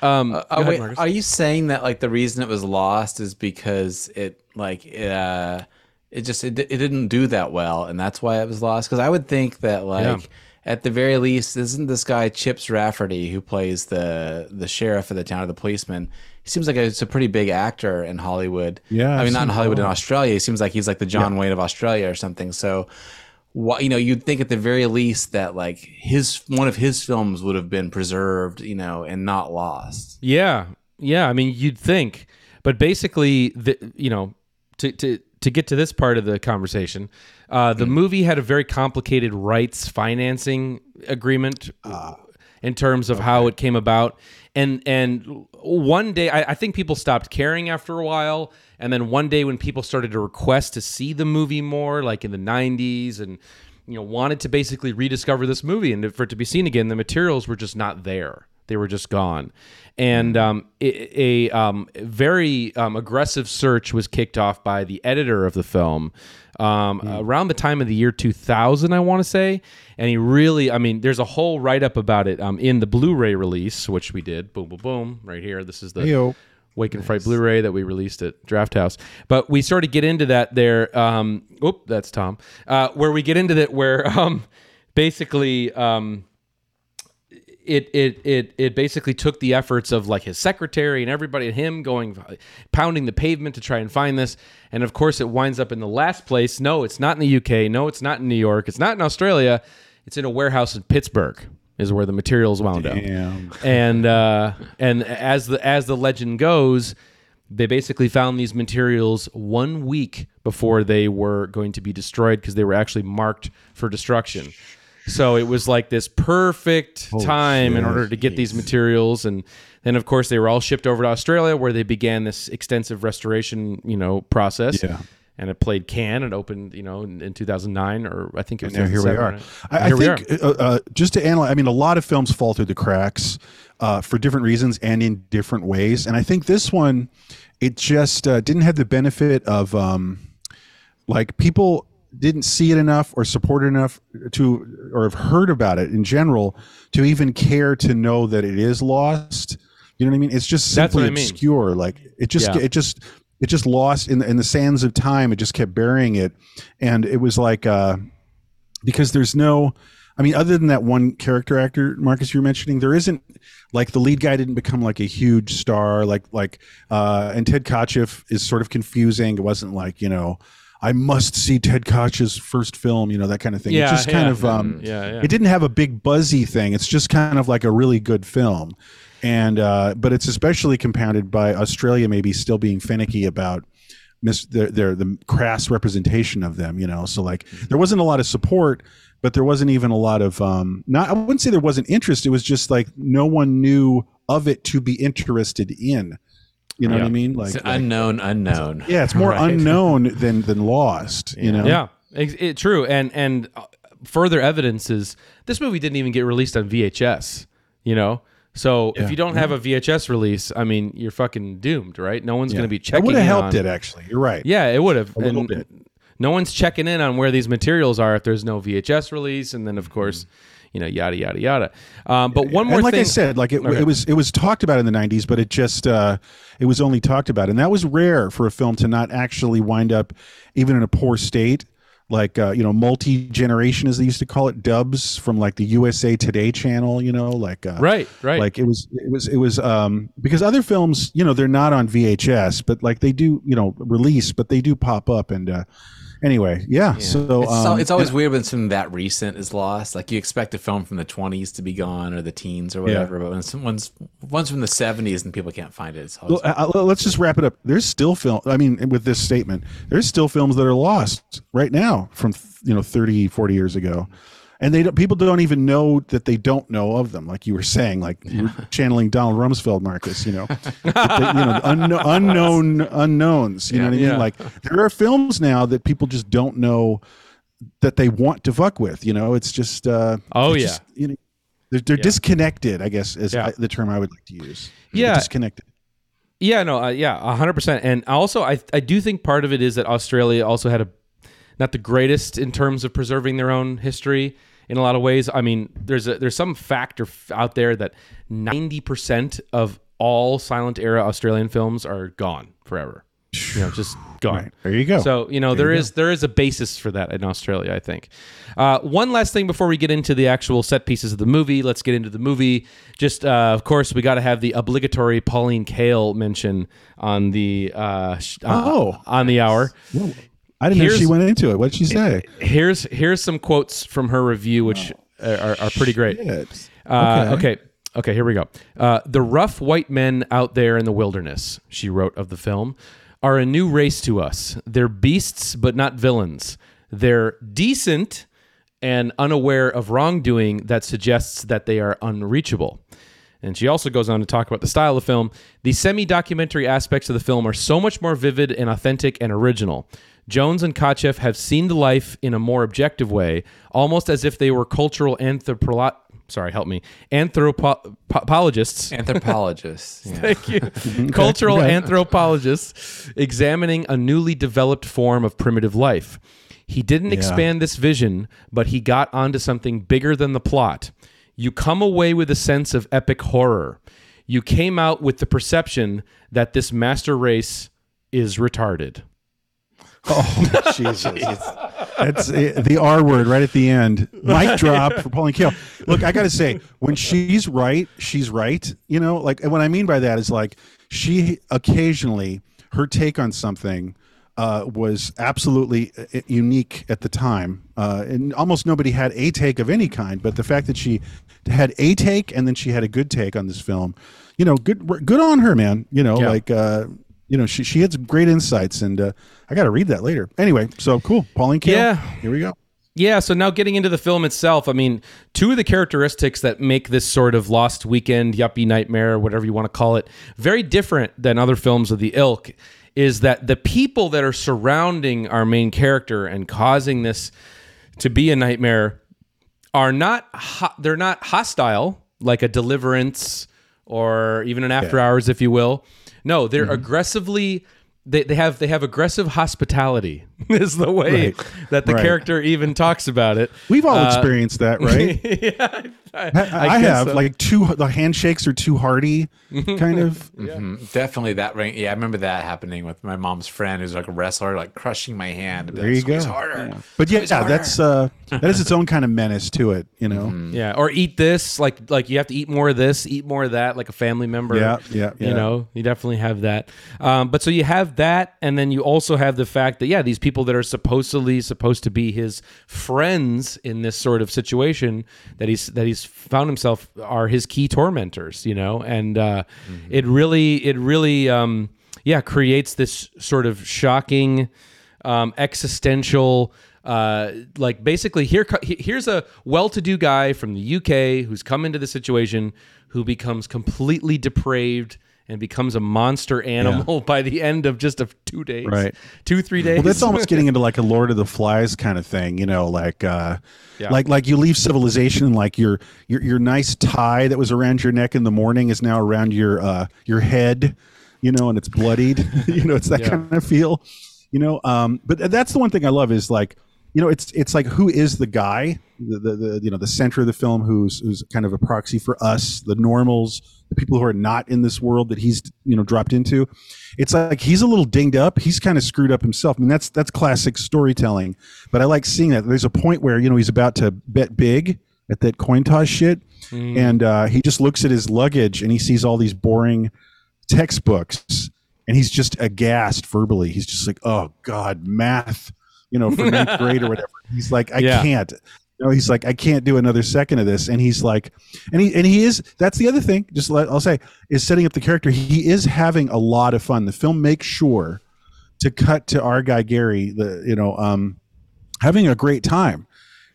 Um, uh, oh, wait, are you saying that like the reason it was lost is because it like uh, it just it, it didn't do that well, and that's why it was lost? Because I would think that like yeah. at the very least, isn't this guy Chips Rafferty who plays the the sheriff of the town, of the policeman? He seems like a, it's a pretty big actor in Hollywood. Yeah, I mean not in Hollywood, in Australia. He seems like he's like the John yeah. Wayne of Australia or something. So. What, you know, you'd think at the very least that like his one of his films would have been preserved, you know, and not lost. Yeah, yeah. I mean, you'd think, but basically, the, you know, to to to get to this part of the conversation, uh, the mm. movie had a very complicated rights financing agreement uh, in terms of okay. how it came about, and and one day I, I think people stopped caring after a while. And then one day when people started to request to see the movie more, like in the nineties, and you know wanted to basically rediscover this movie and for it to be seen again, the materials were just not there. They were just gone. And um, a, a um, very um, aggressive search was kicked off by the editor of the film um, mm. around the time of the year two thousand, I want to say. And he really, I mean, there's a whole write-up about it um, in the Blu-ray release, which we did. Boom, boom, boom, right here. This is the... Hey-o. Wake and nice. Fright Blu-ray that we released at Draft House, but we sort of get into that there. Um, oop, that's Tom. Uh, where we get into that, where um, basically um, it it it it basically took the efforts of like his secretary and everybody, and him going pounding the pavement to try and find this, and of course it winds up in the last place. No, it's not in the U K. No, it's not in New York. It's not in Australia. It's in a warehouse in Pittsburgh. Is where the materials wound Damn. up, and uh, and as the as the legend goes, they basically found these materials one week before they were going to be destroyed because they were actually marked for destruction. So it was like this perfect Holy time shit. in order to get Jeez. these materials, and then of course they were all shipped over to Australia, where they began this extensive restoration, you know, process. Yeah. and it played Cannes. It opened, you know, in, in two thousand nine, or I think it was. And here we are. And I, and here I think we are. Uh, uh, just to analyze, I mean, a lot of films fall through the cracks uh, for different reasons and in different ways. And I think this one, it just uh, didn't have the benefit of, um, like, people didn't see it enough or support it enough to, or have heard about it in general to even care to know that it is lost. You know what I mean? It's just simply obscure. I mean. Like it just, yeah. it just, it just lost in the, in the sands of time. It just kept burying it. And it was like, uh, because there's no, I mean, other than that one character actor, Marcus, you were mentioning, there isn't like the lead guy didn't become like a huge star. Like, like, uh, and Ted Kotcheff is sort of confusing. It wasn't like, you know, I must see Ted Kotcheff's first film, you know, that kind of thing. Yeah, it just yeah, kind of, um, yeah, yeah. It didn't have a big buzzy thing. It's just kind of like a really good film. And, uh, but it's especially compounded by Australia maybe still being finicky about mis- their, their, the crass representation of them, you know? So like there wasn't a lot of support, but there wasn't even a lot of, um, not, I wouldn't say there wasn't interest. It was just like, no one knew of it to be interested in. You know yeah. what I mean? Like, it's like unknown, unknown. It's, yeah, it's more right. unknown than than lost. Yeah. You know? Yeah, it, it, true. And and further evidence is this movie didn't even get released on V H S. You know, so yeah. if you don't have a V H S release, I mean, you're fucking doomed, right? No one's yeah. going to be checking. It would have helped on, it actually. You're right. Yeah, it would have a little and bit. No one's checking in on where these materials are if there's no V H S release, and then of course. Mm-hmm. You know, yada yada yada. Um, but one more and like thing, like I said, like it, okay. it was it was talked about in the nineties, but it just uh, it was only talked about, and that was rare for a film to not actually wind up even in a poor state, like uh, you know, multi-generation as they used to call it, dubs from like the U S A Today channel, you know, like uh, right, right, like it was it was it was um, because other films, you know, they're not on V H S, but like they do, you know, release, but they do pop up and. Uh, Anyway, yeah. yeah. So it's, um, it's always yeah. weird when something that recent is lost. Like you expect a film from the twenties to be gone or the teens or whatever, yeah. but when someone's one's from the seventies and people can't find it, it's always well, I, let's just wrap it up. There's still film. I mean, with this statement, there's still films that are lost right now from you know thirty, forty years ago, and they don't, people don't even know that they don't know of them. Like you were saying, like yeah. you're channeling Donald Rumsfeld, Marcus. You know, they, you know, unno- unknown unknowns. You yeah, know what I mean? Yeah. Like there are films now that people just don't know that they want to fuck with. You know, it's just uh, oh it's yeah, just, you know, they're, they're yeah. disconnected. I guess is yeah. I, the term I would like to use. Yeah, they're disconnected. Yeah, no, uh, yeah, a hundred percent. And also, I I do think part of it is that Australia also had a not the greatest in terms of preserving their own history. In a lot of ways, I mean, there's a, there's some factor f- out there that ninety percent of all silent era Australian films are gone forever. You know, just gone. Right, there you go. So, you know, there, there you is go. there is a basis for that in Australia, I think. Uh, one last thing before we get into the actual set pieces of the movie. Let's get into the movie. Just, uh, of course, we got to have the obligatory Pauline Kael mention on the uh, sh- oh, uh, on the hour. Whoa. I didn't here's, know she went into it. What did she say? Here's here's some quotes from her review, which oh, are, are pretty great. Uh, okay. okay, okay, here we go. Uh, the rough white men out there in the wilderness, she wrote of the film, are a new race to us. They're beasts, but not villains. They're decent and unaware of wrongdoing that suggests that they are unreachable. And she also goes on to talk about the style of film. The semi-documentary aspects of the film are so much more vivid and authentic and original. Jones and Kotcheff have seen the life in a more objective way, almost as if they were cultural anthropo- sorry, help me. Anthropo- apologists. Anthropologists. Yeah. Thank you. Cultural anthropologists examining a newly developed form of primitive life. He didn't yeah. expand this vision, but he got onto something bigger than the plot. You come away with a sense of epic horror. You came out with the perception that this master race is retarded. Oh, Jesus. That's it, the R word right at the end. Mic drop for Pauline Kael. Look, I got to say, when she's right, she's right. You know, like, and what I mean by that is like she occasionally, her take on something uh, was absolutely unique at the time. Uh, and almost nobody had a take of any kind. But the fact that she had a take and then she had a good take on this film, you know, good, good on her, man. You know, yeah. like... Uh, You know, she she had some great insights, and uh, I got to read that later. Anyway, so cool. Pauline Kael, yeah. here we go. Yeah, so now getting into the film itself, I mean, two of the characteristics that make this sort of lost weekend, yuppie nightmare, whatever you want to call it, very different than other films of the ilk is that the people that are surrounding our main character and causing this to be a nightmare are not ho- they're not hostile like a Deliverance or even an After yeah. Hours, if you will. No, they're mm-hmm. aggressively they they have they have aggressive hospitality is the way right. that the right. character even talks about it. We've all uh, experienced that, right? yeah, I, I, I, I have so. Like two the handshakes are too hearty, kind of. yeah. mm-hmm. Definitely that ring. Yeah, I remember that happening with my mom's friend who's like a wrestler, like crushing my hand. There like, you go. Harder. Yeah. But yeah, yeah that's uh, that is its own kind of menace to it, you know. Mm-hmm. Yeah, or eat this, like like you have to eat more of this, eat more of that, like a family member. Yeah, yeah, yeah. You know, you definitely have that. Um, but so you have that, and then you also have the fact that yeah, these people that are supposedly supposed to be his friends in this sort of situation that he's that he's found himself are his key tormentors, you know, and uh, mm-hmm. it really it really um, yeah creates this sort of shocking um, existential uh, like basically here here's a well-to-do guy from the U K who's come into the situation who becomes completely depraved and becomes a monster animal yeah. by the end of just a two days, right? Two three days. Well, that's almost getting into like a Lord of the Flies kind of thing, you know, like, uh, yeah. like like you leave civilization, like your your your nice tie that was around your neck in the morning is now around your uh, your head, you know, and it's bloodied, you know, it's that yeah. kind of feel, you know. Um, but that's the one thing I love is like, you know, it's it's like who is the guy, the the, the you know the center of the film who's who's kind of a proxy for us, the normals. The people who are not in this world that he's, you know, dropped into. It's like he's a little dinged up. He's kind of screwed up himself. I mean, that's that's classic storytelling. But I like seeing that. There's a point where, you know, he's about to bet big at that coin toss shit, mm. and uh, he just looks at his luggage and he sees all these boring textbooks, and he's just aghast verbally. He's just like, "Oh God, math," you know, for ninth grade or whatever. He's like, "I yeah. can't." No, he's like, I can't do another second of this. And he's like, and he and he is, that's the other thing, just let, I'll say, is setting up the character. He is having a lot of fun. The film makes sure to cut to our guy, Gary, the you know, um, having a great time,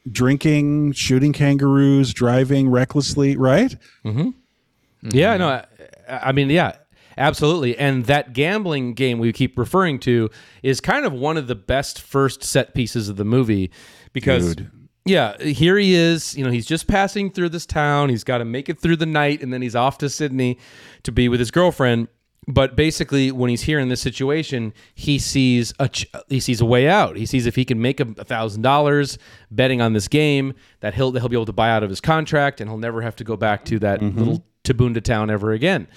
drinking, shooting kangaroos, driving recklessly, right? Mm-hmm. Mm-hmm. Yeah, no, I, I mean, yeah. Absolutely. And that gambling game we keep referring to is kind of one of the best first set pieces of the movie because... Dude. Yeah, here he is, you know, he's just passing through this town, he's got to make it through the night, and then he's off to Sydney to be with his girlfriend, but basically when he's here in this situation, he sees a ch- he sees a way out. He sees if he can make a one thousand dollars betting on this game, that he'll, he'll be able to buy out of his contract, and he'll never have to go back to that mm-hmm. little Tabunda town ever again.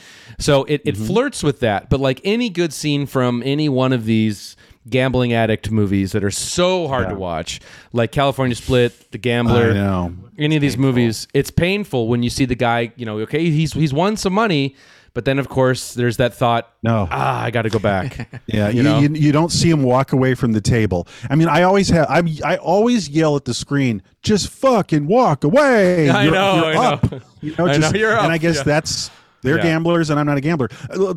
So it, it mm-hmm. flirts with that, but like any good scene from any one of these... gambling addict movies that are so hard yeah. to watch, like California Split, The Gambler, I know. Any of these painful. movies, it's painful when you see the guy, you know, okay, he's he's won some money, but then of course there's that thought, no, ah, I got to go back. yeah, you, you know, you, you don't see him walk away from the table. I mean, I always have, I'm, I always yell at the screen, just fucking walk away. I you're, know, you're I up. know, you know, just, I know you're up. And I guess yeah. that's. They're yeah. gamblers, and I'm not a gambler.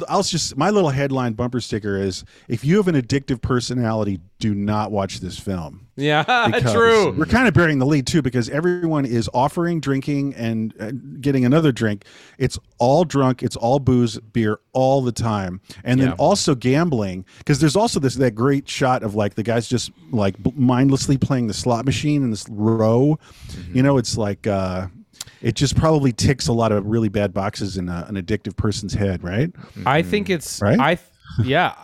I'll just my little headline bumper sticker is: if you have an addictive personality, do not watch this film. Yeah, true. We're kind of bearing the lead too, because everyone is offering, drinking, and uh, getting another drink. It's all drunk. It's all booze, beer, all the time, and then yeah. also gambling. Because there's also this that great shot of like the guys just like mindlessly playing the slot machine in this row. Mm-hmm. You know, it's like. Uh, It just probably ticks a lot of really bad boxes in a, an addictive person's head, right? I think it's right. I, yeah,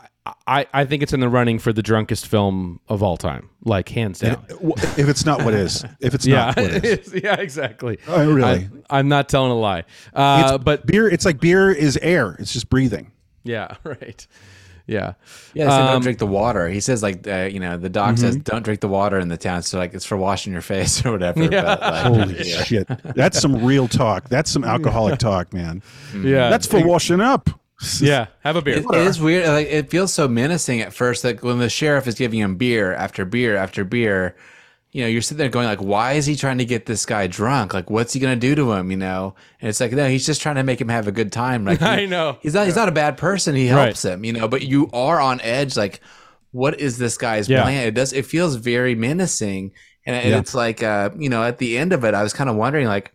I, I think it's in the running for the drunkest film of all time, like hands down. If, if it's not what is, if it's yeah, not what is, yeah, exactly. Oh, really? I, I'm not telling a lie. Uh, but beer, it's like beer is air. It's just breathing. Yeah. Right. Yeah. Yeah. So um, don't drink the water. He says, like, uh, you know, the doc mm-hmm. says, don't drink the water in the town. So, like, it's for washing your face or whatever. Yeah. But, like, holy yeah. shit. That's some real talk. That's some alcoholic talk, man. Yeah. That's for washing up. Yeah. Have a beer. It, it is weird. Like, it feels so menacing at first. Like, when the sheriff is giving him beer after beer after beer, you know, you're sitting there going, like, why is he trying to get this guy drunk? Like, what's he going to do to him, you know? And it's like, no, he's just trying to make him have a good time. Like, he, I know. He's not yeah. He's not a bad person. He helps right. him, you know, but you are on edge. Like, what is this guy's yeah. plan? It does. It feels very menacing. And yeah. it's like, uh, you know, at the end of it, I was kind of wondering, like,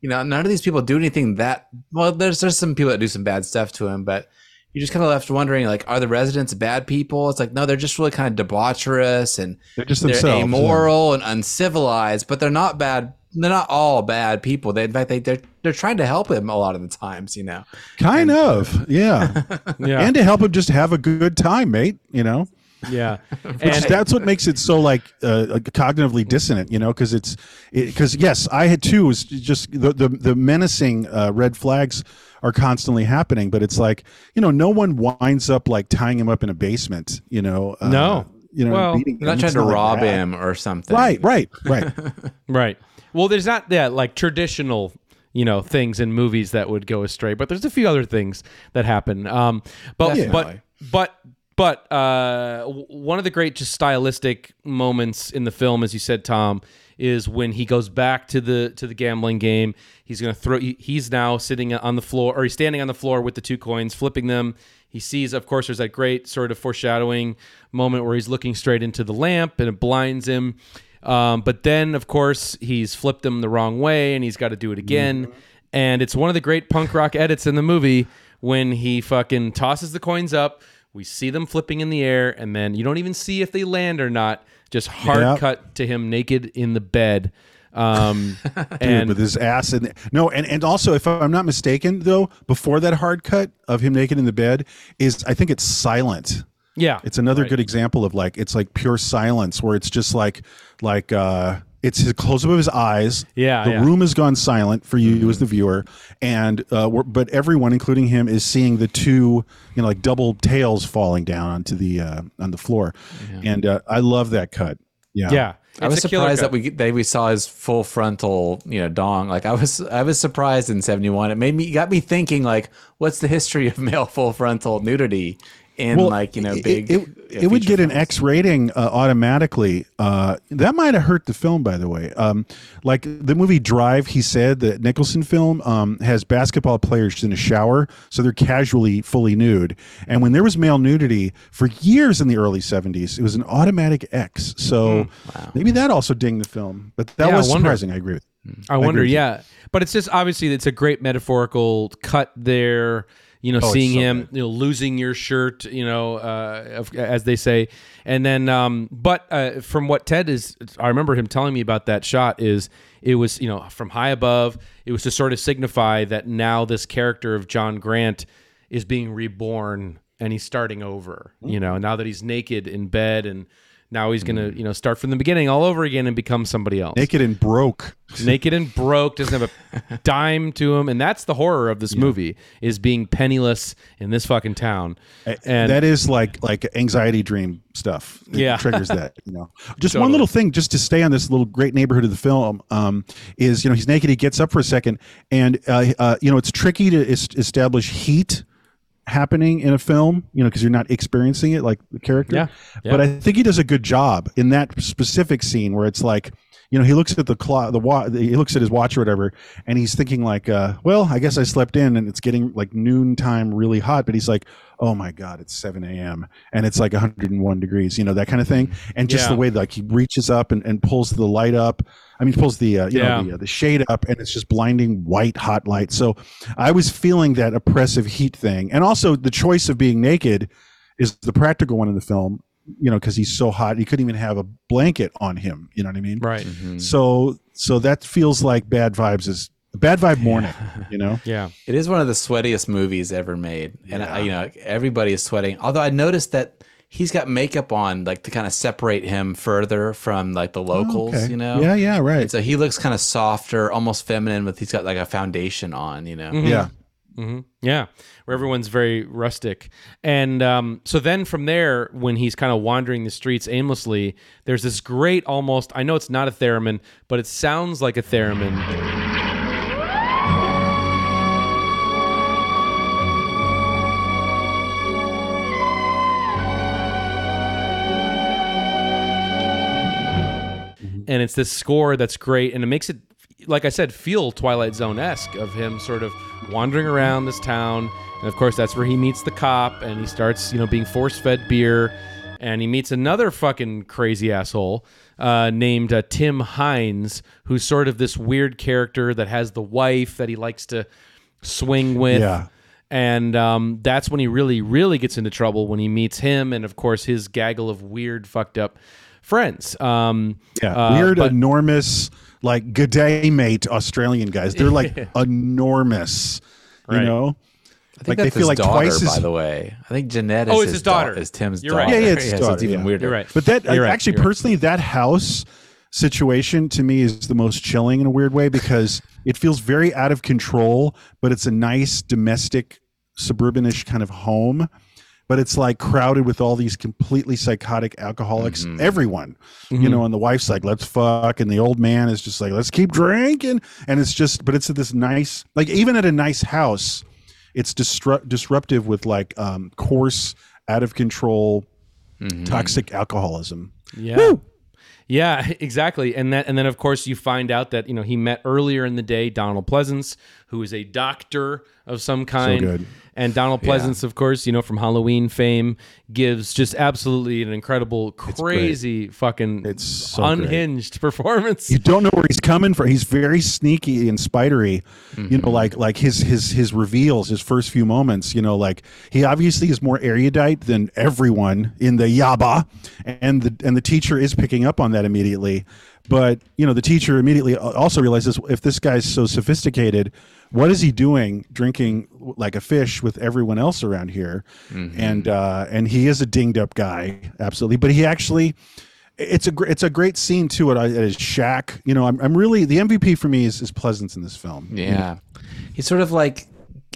you know, none of these people do anything that – well, there's, there's some people that do some bad stuff to him, but – you're just kind of left wondering, like, are the residents bad people? It's like, no, they're just really kind of debaucherous and they're just they're themselves, amoral yeah. and uncivilized, but they're not bad. They're not all bad people. They, in fact, they, they're, they're trying to help him a lot of the times, you know, kind and, of. Yeah. yeah. And to help him just have a good time, mate, you know? Yeah. Which and that's what makes it so like uh, cognitively dissonant, you know, because it's because, it, yes, I had too. Is just the, the, the menacing uh, red flags are constantly happening. But it's like, you know, no one winds up like tying him up in a basement, you know. Uh, no. You know, well, beating him. Not trying to like rob that. him or something. Right, right, right. right. Well, there's not that like traditional, you know, things in movies that would go astray, but there's a few other things that happen. Um, but, yeah. but, but, but, uh, one of the great just stylistic moments in the film, as you said, Tom, is when he goes back to the, to the gambling game. He's going to throw, he, he's now sitting on the floor or he's standing on the floor with the two coins, flipping them. He sees, of course, there's that great sort of foreshadowing moment where he's looking straight into the lamp and it blinds him. Um, but then, of course, he's flipped him the wrong way, and he's got to do it again. Mm-hmm. And it's one of the great punk rock edits in the movie when he fucking tosses the coins up. We see them flipping in the air, and then you don't even see if they land or not. Just hard yeah. cut to him naked in the bed, um, Dude, and with his ass in. The, no, and and also, if I'm not mistaken, though, before that hard cut of him naked in the bed is, I think it's silent. Yeah, it's another right. good example of like it's like pure silence where it's just like like uh, it's a close up of his eyes. Yeah, the yeah. room has gone silent for you mm-hmm. as the viewer, and uh, we're, but everyone, including him, is seeing the two you know like double tails falling down onto the uh, on the floor, yeah. and uh, I love that cut. Yeah, yeah. It's I was surprised that we that we saw his full frontal, you know, dong. Like I was, I was surprised in seventy-one. It made me got me thinking like, what's the history of male full frontal nudity? In well, like, you know, big. It, it, it would get films. An X rating uh, automatically. Uh, that might have hurt the film, by the way. Um, like the movie Drive, he said, the Nicholson film um, has basketball players in a shower. So they're casually fully nude. And when there was male nudity for years in the early seventies, it was an automatic X. So mm-hmm. wow. maybe that also dinged the film. But that yeah, was I surprising. I agree with you. I, I wonder, yeah. You. But it's just obviously it's a great metaphorical cut there. You know, oh, seeing so him, good. You know, losing your shirt, you know, uh, as they say. And then, um, but uh, from what Ted is, I remember him telling me about that shot is it was, you know, from high above, it was to sort of signify that now this character of John Grant is being reborn and he's starting over, mm-hmm. you know, now that he's naked in bed and now he's going to, mm-hmm. you know, start from the beginning all over again and become somebody else. Naked and broke. Naked and broke, doesn't have a dime to him. And that's the horror of this yeah. movie, is being penniless in this fucking town. And that is like like anxiety dream stuff. It yeah. triggers that, you know. Just totally. One little thing, just to stay on this little great neighborhood of the film, um, is, you know, he's naked, he gets up for a second. And, uh, uh, you know, it's tricky to es- establish heat happening in a film, you know, because you're not experiencing it like the character. Yeah, yeah. But I think he does a good job in that specific scene where it's like, you know, he looks at the clock, the wa- he looks at his watch or whatever, and he's thinking like, uh, well, I guess I slept in and it's getting like noontime, really hot. But he's like, oh my God, it's seven a.m. and it's like one hundred one degrees, you know, that kind of thing. And just yeah. the way like he reaches up and, and pulls the light up. I mean, pulls the, uh, you yeah. know, the, uh, the shade up, and it's just blinding white hot light. So I was feeling that oppressive heat thing. And also the choice of being naked is the practical one in the film. You know, because he's so hot, he couldn't even have a blanket on him. You know what I mean? Right. Mm-hmm. So, so that feels like bad vibes is bad vibe morning. Yeah. You know? Yeah. It is one of the sweatiest movies ever made, and yeah. I, you know, everybody is sweating. Although I noticed that he's got makeup on, like to kind of separate him further from like the locals. Oh, okay. You know? Yeah. Yeah. Right. And so he looks kind of softer, almost feminine, but he's got like a foundation on. You know? Mm-hmm. Yeah. Mm-hmm. Yeah, where everyone's very rustic. And um, so then from there, when he's kind of wandering the streets aimlessly, there's this great almost, I know it's not a theremin, but it sounds like a theremin. And it's this score that's great, and it makes it, like I said, feel Twilight Zone-esque of him sort of wandering around this town. And of course, that's where he meets the cop, and he starts, you know, being force-fed beer. And he meets another fucking crazy asshole uh, named uh, Tim Hines, who's sort of this weird character that has the wife that he likes to swing with. Yeah. And um, that's when he really, really gets into trouble, when he meets him and, of course, his gaggle of weird, fucked up friends. Um, yeah, uh, weird, but, enormous, like, good day, mate, Australian guys. They're, like, enormous, you right. know? I think like that's they feel his like daughter, twice as, by the way. I think Jeanette is oh, his, his daughter. Da- is Tim's You're daughter. Right. Yeah, yeah, it's, yeah, daughter, so it's even yeah. weirder. You're right. But that You're right. actually, You're personally, right. that house situation to me is the most chilling in a weird way, because it feels very out of control, but it's a nice domestic, suburbanish kind of home. But it's like crowded with all these completely psychotic alcoholics, mm-hmm. everyone, mm-hmm. you know, and the wife's like, let's fuck. And the old man is just like, let's keep drinking. And it's just, but it's this nice, like even at a nice house, it's disrupt, disruptive with like um, coarse, out of control, mm-hmm. toxic alcoholism. Yeah, Woo! yeah, exactly. And that, and then of course you find out that you know he met earlier in the day Donald Pleasance, who is a doctor of some kind. So good. And Donald Pleasance, yeah. of course, you know from Halloween fame, gives just absolutely an incredible, crazy, it's fucking, it's so unhinged great. performance. You don't know where he's coming from. He's very sneaky and spidery, mm-hmm. you know, like like his his his reveals, his first few moments. You know, like he obviously is more erudite than everyone in the Yabba, and the and the teacher is picking up on that immediately. But you know, the teacher immediately also realizes, if this guy's so sophisticated, what is he doing drinking like a fish with everyone else around here? Mm-hmm. And uh, and he is a dinged up guy, absolutely. But he actually, it's a it's a great scene too at his shack. You know, I'm I'm really the M V P for me is, is Pleasance in this film. Yeah, mm-hmm. he's sort of like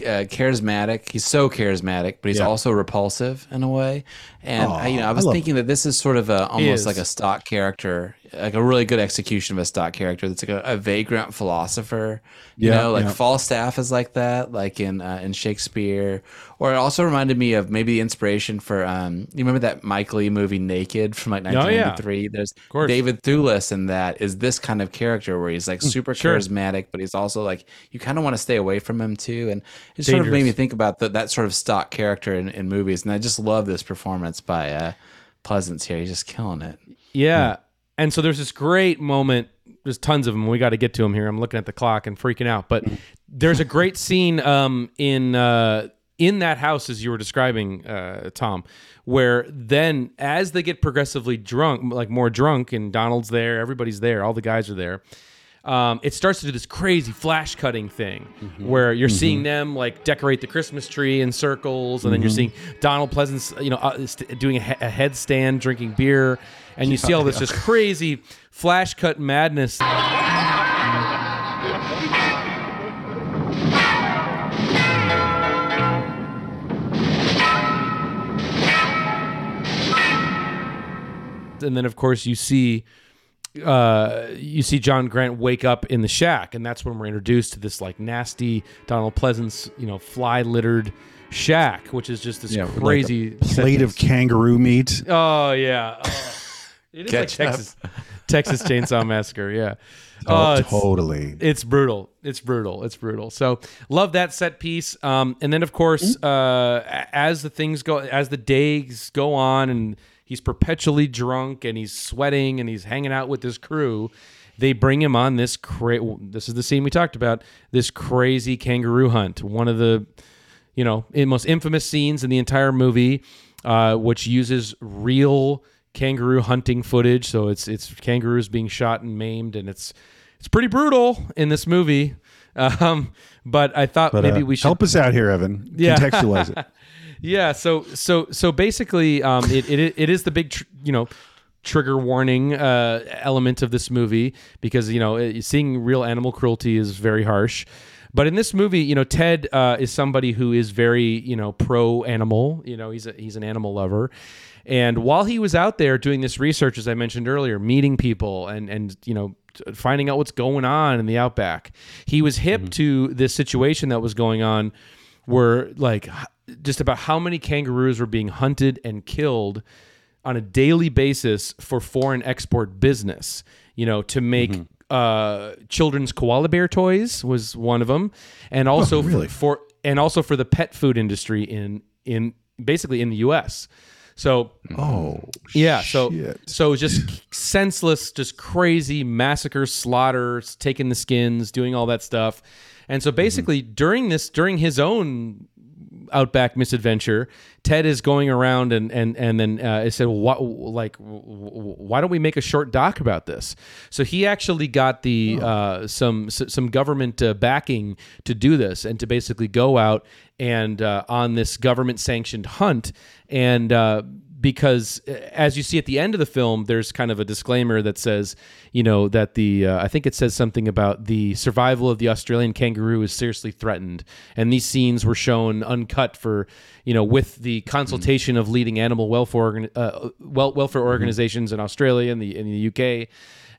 uh, charismatic. He's so charismatic, but he's yeah. also repulsive in a way. And oh, I, you know, I was I thinking that this is sort of a almost like a stock character. Like a really good execution of a stock character that's like a, a vagrant philosopher, you yeah, know, like yeah. Falstaff is like that, like in uh, in Shakespeare. Or it also reminded me of maybe the inspiration for, um, you remember that Mike Leigh movie Naked from like nineteen ninety-three? Oh, yeah. There's David Thewlis in that is this kind of character where he's like super sure. charismatic, but he's also like, you kind of want to stay away from him too. And it Dangerous. sort of made me think about the, that sort of stock character in, in movies. And I just love this performance by uh, Pleasance here. He's just killing it. Yeah. yeah. And so there's this great moment. There's tons of them. We got to get to them here. I'm looking at the clock and freaking out. But there's a great scene um, in uh, in that house, as you were describing, uh, Tom, where then as they get progressively drunk, like more drunk, and Donald's there, everybody's there, all the guys are there. Um, it starts to do this crazy flash cutting thing mm-hmm. where you're mm-hmm. seeing them like decorate the Christmas tree in circles, and mm-hmm. then you're seeing Donald Pleasance, you know, uh, st- doing a, he- a headstand, drinking beer, and you see all this just crazy flash cut madness. And then, of course, you see. Uh, you see John Grant wake up in the shack, and that's when we're introduced to this like nasty Donald Pleasance, you know, fly littered shack, which is just this yeah, crazy like plate sentence. of kangaroo meat. Oh yeah, oh. It is like Texas, Texas Chainsaw Massacre. Yeah, oh, oh totally. It's, it's brutal. It's brutal. It's brutal. So love that set piece. Um, and then of course, uh, as the things go, as the days go on, and he's perpetually drunk, and he's sweating, and he's hanging out with his crew. They bring him on this cra- this is the scene we talked about, this crazy kangaroo hunt, one of the you know most infamous scenes in the entire movie, uh, which uses real kangaroo hunting footage. So it's it's kangaroos being shot and maimed, and it's it's pretty brutal in this movie. Um, but I thought but, maybe uh, we should help us out here, Evan. Yeah. Contextualize it. Yeah, so so so basically, um, it it it is the big tr- you know trigger warning uh, element of this movie, because you know it, seeing real animal cruelty is very harsh. But in this movie, you know Ted uh, is somebody who is very you know pro animal. You know he's a, he's an animal lover, and while he was out there doing this research, as I mentioned earlier, meeting people and and you know. finding out what's going on in the Outback, he was hip mm-hmm. to this situation that was going on, where like just about how many kangaroos were being hunted and killed on a daily basis for foreign export business, you know, to make mm-hmm. uh, children's koala bear toys was one of them, and also oh, really? for, for and also for the pet food industry in in basically in the U S. So, oh, yeah. So, shit. so just senseless, just crazy massacre, slaughter, taking the skins, doing all that stuff. And so basically mm-hmm. during this, during his own Outback misadventure, Ted is going around and and and then uh, said, "What? Like, why don't we make a short doc about this?" So he actually got the oh. uh, some some government uh, backing to do this and to basically go out and uh, on this government sanctioned hunt and. Uh, Because as you see at the end of the film, there's kind of a disclaimer that says, you know, that the, uh, I think it says something about the survival of the Australian kangaroo is seriously threatened. And these scenes were shown uncut for, you know, with the consultation mm-hmm. of leading animal welfare, uh, welfare organizations mm-hmm. in Australia and the, in the U K.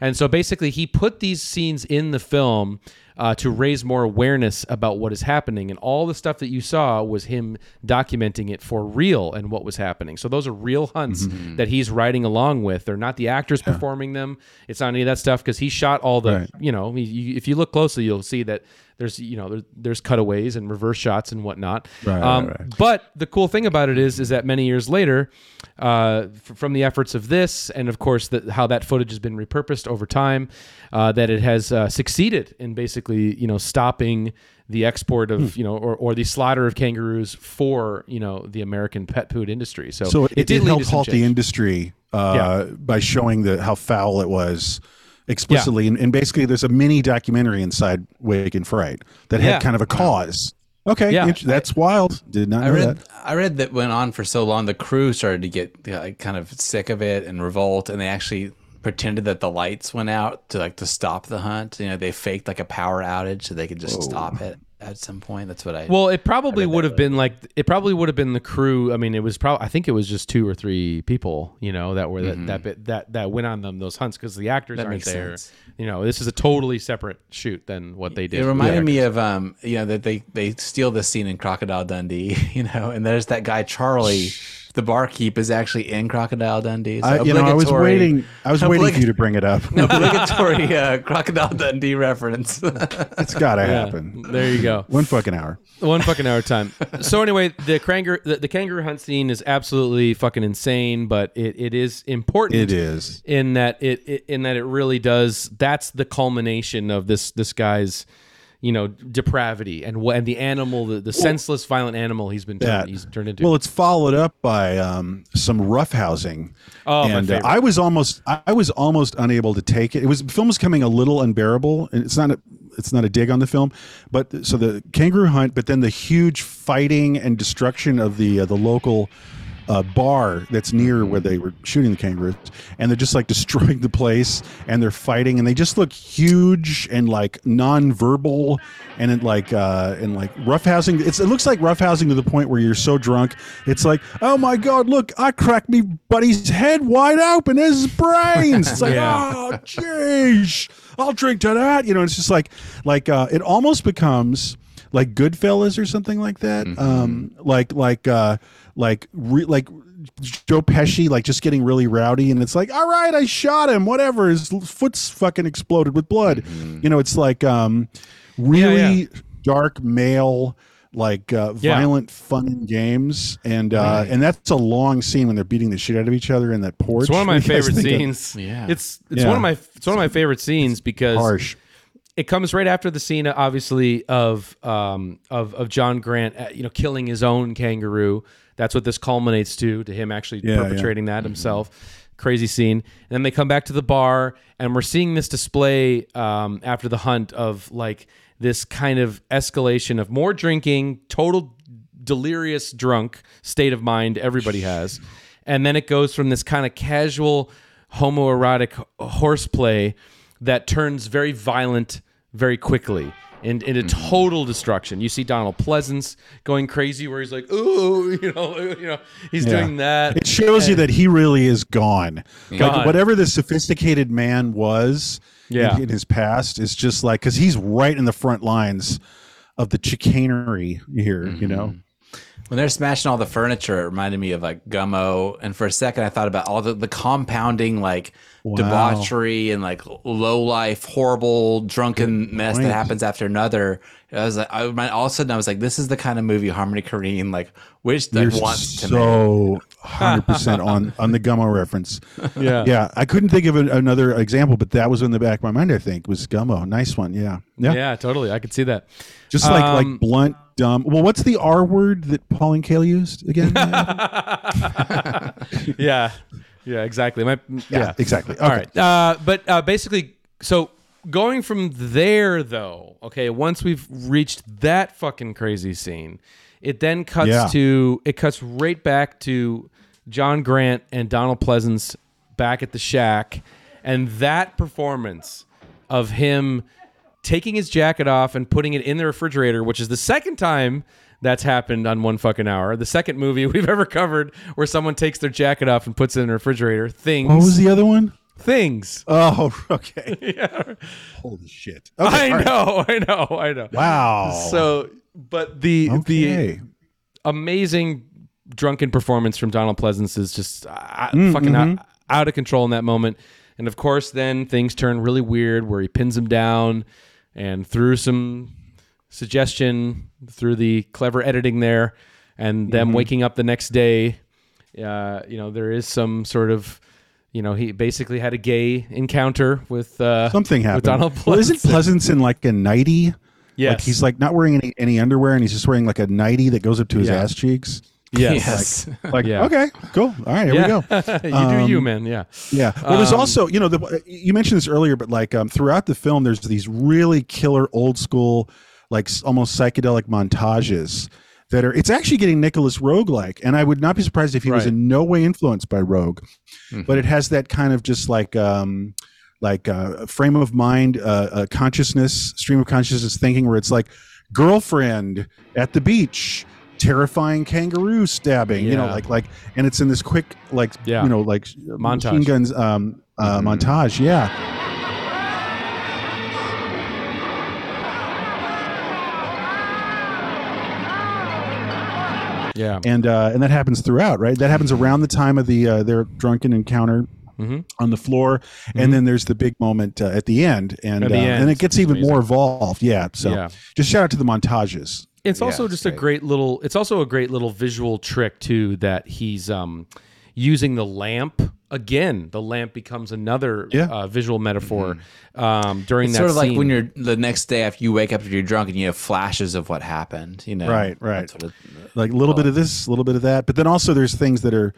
And so basically he put these scenes in the film uh, to raise more awareness about what is happening. And all the stuff that you saw was him documenting it for real and what was happening. So those are real hunts mm-hmm. that he's riding along with. They're not the actors yeah. performing them. It's not any of that stuff because he shot all the, right. you know, he, if you look closely, you'll see that there's, you know, there's, there's cutaways and reverse shots and whatnot. Right, um, right, right. But the cool thing about it is, is that many years later, uh, f- from the efforts of this and, of course, the, how that footage has been repurposed over time, uh, that it has uh, succeeded in basically, you know, stopping the export of, you know, or, or the slaughter of kangaroos for, you know, the American pet food industry. So, so it, it did it help halt change. the industry uh, yeah. by showing the how foul it was. Explicitly, yeah. and, and basically there's a mini documentary inside Wake in Fright that yeah. had kind of a cause. Okay, yeah. that's wild. Did not I know read, that. I read that went on for so long, the crew started to get uh, kind of sick of it and revolt, and they actually pretended that the lights went out to like to stop the hunt. You know, they faked like a power outage so they could just Whoa. stop it. At some point, that's what I. Well, it probably would have been like it probably would have been the crew. I mean, it was probably I think it was just two or three people, you know, that were that mm-hmm. that, bit, that that went on them those hunts because the actors that aren't there. Sense. You know, this is a totally separate shoot than what they did. It reminded me of um, you know, that they they steal this scene in Crocodile Dundee, you know, and there's that guy Charlie. The barkeep is actually in Crocodile Dundee. So I, you know, I was waiting. I was oblig- waiting for you to bring it up. An obligatory uh, Crocodile Dundee reference. It's got to yeah, happen. There you go. One fucking hour. One fucking hour time. So anyway, the kangaroo, the, the kangaroo hunt scene is absolutely fucking insane, but it, it is important. It is in that it, it in that it really does. That's the culmination of this this guy's. You know, depravity and and the animal, the, the senseless, violent animal he's been turned, he's turned into. Well, it's followed up by um, some roughhousing. Oh, and my favorite. I was almost I was almost unable to take it. It was the film was coming a little unbearable, and it's not a, it's not a dig on the film, but so the kangaroo hunt, but then the huge fighting and destruction of the uh, the local. A bar that's near where they were shooting the kangaroos, and they're just like destroying the place, and they're fighting, and they just look huge and like nonverbal, and it like uh, and like roughhousing. It's, it looks like roughhousing to the point where you're so drunk, it's like, oh my god, look, I cracked me buddy's head wide open, his brains. It's like, yeah. oh jeez, I'll drink to that. You know, it's just like like uh, it almost becomes like Goodfellas or something like that. Mm-hmm. Um, like like. Uh, Like, re, like Joe Pesci, like just getting really rowdy, and it's like, all right, I shot him, whatever. His foot's fucking exploded with blood. Mm-hmm. You know, it's like um, really yeah, yeah. dark male, like uh, yeah. violent, fun games, and uh, yeah. and that's a long scene when they're beating the shit out of each other in that porch. It's one of my favorite scenes. Of, yeah, it's it's yeah. one of my it's one of my favorite scenes because harsh. It comes right after the scene, obviously, of um of of John Grant, you know, killing his own kangaroo. That's what this culminates to, to him actually yeah, perpetrating yeah. that himself. Mm-hmm. Crazy scene. And then they come back to the bar, and we're seeing this display um, after the hunt of like this kind of escalation of more drinking, total delirious drunk state of mind everybody has. And then it goes from this kind of casual homoerotic horseplay that turns very violent very quickly. And, and a total destruction. You see Donald Pleasance going crazy, where he's like, "Ooh, you know, you know," he's yeah. doing that. It shows and, you that he really is gone. gone. Like whatever the sophisticated man was yeah. in, in his past is just like because he's right in the front lines of the chicanery here. Mm-hmm. You know, when they're smashing all the furniture, it reminded me of like Gummo. And for a second, I thought about all the, the compounding, like. Wow. Debauchery and like low life, horrible, drunken mess that happens after another. I was like, I, all of a sudden, I was like, this is the kind of movie Harmony Korine like wish that wants so to make. one hundred percent on on the Gummo reference. Yeah, yeah. I couldn't think of an, another example, but that was in the back of my mind. I think was Gummo. Nice one. Yeah, yeah, yeah. Totally, I could see that. Just like um, like blunt dumb. Well, what's the R word that Pauline Kael used again? yeah. Yeah, exactly. My, yeah. yeah, exactly. Okay. All right. Uh, but uh, basically, so going from there, though, okay, once we've reached that fucking crazy scene, it then cuts yeah. to, it cuts right back to John Grant and Donald Pleasance back at the shack. And that performance of him taking his jacket off and putting it in the refrigerator, which is the second time that's happened on One Fucking Hour. The second movie we've ever covered where someone takes their jacket off and puts it in a refrigerator. Things. What was the other one? Things. Oh, okay. yeah. Holy shit. Okay, I know, right. I know, I know. Wow. So, but the okay. the amazing drunken performance from Donald Pleasance is just uh, mm, fucking mm-hmm. out, out of control in that moment. And of course, then things turn really weird where he pins him down and through some suggestion, through the clever editing there, and them mm-hmm. waking up the next day, uh, you know, there is some sort of, you know, he basically had a gay encounter with uh, something happened. With Donald Pleasance. Well, isn't Pleasance in like a nightie? Yes, like he's like not wearing any, any underwear, and he's just wearing like a nightie that goes up to his yeah. ass cheeks. Yes. yes. Like, like yeah. okay, cool. All right, here yeah. we go. you um, do you, man. Yeah. Yeah. Well, there's um, also, you know, the, you mentioned this earlier, but like um, throughout the film, there's these really killer old school, like almost psychedelic montages that are, it's actually getting Nicholas Roeg-like. And I would not be surprised if he right. was in no way influenced by Roeg, mm-hmm. but it has that kind of just like, um, like a uh, frame of mind, uh, uh, consciousness, stream of consciousness thinking where it's like girlfriend at the beach. Terrifying kangaroo stabbing, yeah. you know, like like, and it's in this quick, like, yeah. you know, like montage. Machine guns um, uh, mm-hmm. montage, yeah. Yeah, and uh, and that happens throughout, right? That happens around the time of the uh, their drunken encounter mm-hmm. on the floor, mm-hmm. and then there's the big moment uh, at the end, and the uh, end, and it gets even amazing. More involved, yeah. So, yeah. just shout out to the montages. It's also yeah, just great. a great little. It's also a great little visual trick too that he's um, using the lamp again. The lamp becomes another yeah. uh, visual metaphor mm-hmm. um, during it's that. Sort of scene. Like when you're the next day after you wake up, you're drunk and you have flashes of what happened. You know, right, right. Sort of, like a little well, bit of this, a little bit of that, but then also there's things that are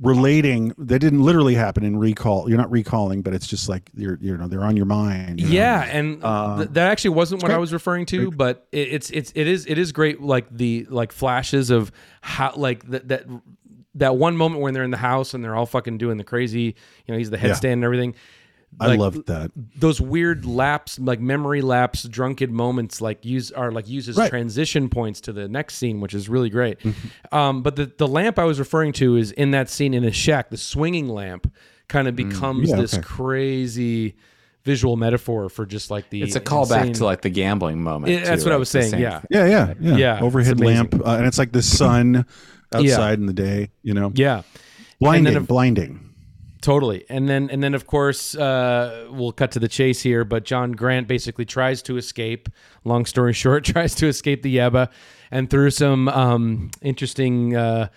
relating that didn't literally happen in recall. You're not recalling, but it's just like you're, you know, they're on your mind. You know? Yeah, and uh, th- that actually wasn't what great. I was referring to, great. But it, it's it's it is it is great. Like the like flashes of how like th- that that one moment when they're in the house and they're all fucking doing the crazy. You know, he's the headstand yeah. and everything. Like, I loved that. Those weird laps, like memory laps, drunken moments, like use are like uses right. transition points to the next scene, which is really great. Mm-hmm. Um, but the, the lamp I was referring to is in that scene in the shack. The swinging lamp kind of becomes mm, yeah, this okay. crazy visual metaphor for just like the. It's a callback insane, to like the gambling moment. It, too, that's what like I was saying. Yeah. yeah, yeah, yeah, yeah. Overhead lamp, uh, and it's like the sun outside yeah. in the day. You know. Yeah. Blinding, if, blinding. Totally. And then, and then of course, uh, we'll cut to the chase here, but John Grant basically tries to escape, long story short, tries to escape the Yabba, and through some um, interesting uh,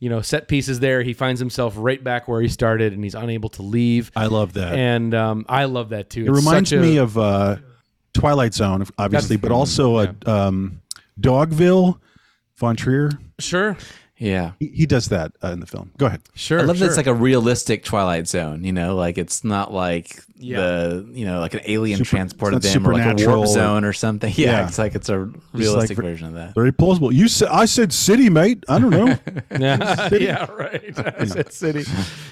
you know, set pieces there, he finds himself right back where he started, and he's unable to leave. I love that. And um, I love that, too. It it's reminds a, me of uh, Twilight Zone, obviously, but also yeah. a, um, Dogville, Von Trier. Sure. Yeah, he, he does that uh, in the film. Go ahead. Sure, I love sure. that it's like a realistic Twilight Zone. You know, like it's not like yeah. the you know like an alien Super, transported them or like a warp zone or something. Yeah, yeah. it's like it's a realistic it's like, version of that. Very plausible. You said I said city, mate. I don't know. yeah, yeah, right. I said city.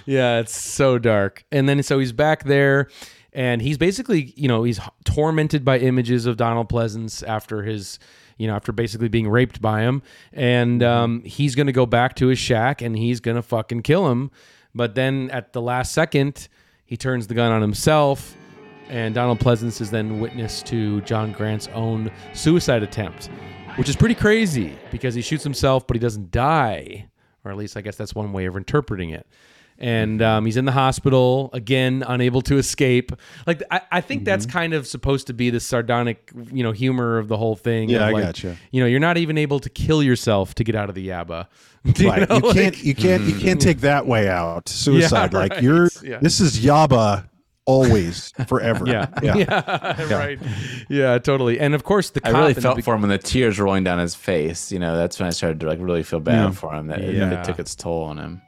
Yeah, it's so dark. And then so he's back there, and he's basically you know he's tormented by images of Donald Pleasance after his. You know, after basically being raped by him, and um, he's going to go back to his shack and he's going to fucking kill him. But then at the last second, he turns the gun on himself, and Donald Pleasance is then witness to John Grant's own suicide attempt, which is pretty crazy because he shoots himself, but he doesn't die, or at least I guess that's one way of interpreting it. And um, he's in the hospital, again, unable to escape. Like, I, I think mm-hmm. that's kind of supposed to be the sardonic, you know, humor of the whole thing. Yeah, I like, gotcha. You know, you're not even able to kill yourself to get out of the Yabba. You, right. know, you like, can't, you can't, mm-hmm. you can't take that way out. Suicide. Yeah, right. Like you're, yeah. this is Yabba always, forever. Yeah. Yeah. Yeah, yeah, right. Yeah, totally. And of course, the cop I really felt the... for him when the tears were rolling down his face. You know, that's when I started to like really feel bad yeah. for him. That yeah. it, it took its toll on him.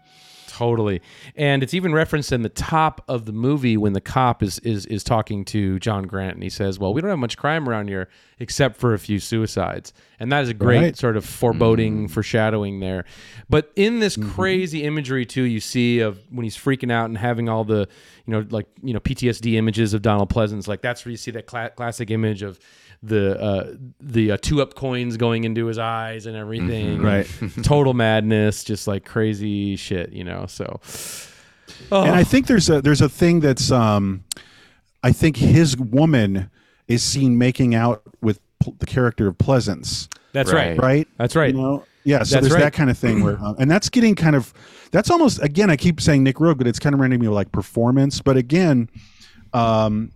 Totally. And it's even referenced in the top of the movie when the cop is is is talking to John Grant and he says, well, we don't have much crime around here except for a few suicides. And that is a great right. sort of foreboding, mm. foreshadowing there. But in this mm-hmm. crazy imagery, too, you see of when he's freaking out and having all the, you know, like, you know, P T S D images of Donald Pleasance. Like that's where you see that cl- classic image of the uh, the uh, two up coins going into his eyes and everything. Mm-hmm, right. Total madness, just like crazy shit, you know. So oh. And I think there's a there's a thing that's um I think his woman is seen making out with pl- the character of Pleasance. That's right. Right? That's right. You know? Yeah, so that's there's right. that kind of thing where, um, and that's getting kind of, that's almost, again, I keep saying Nic Roeg, but it's kind of reminding me of like Performance. But again, um,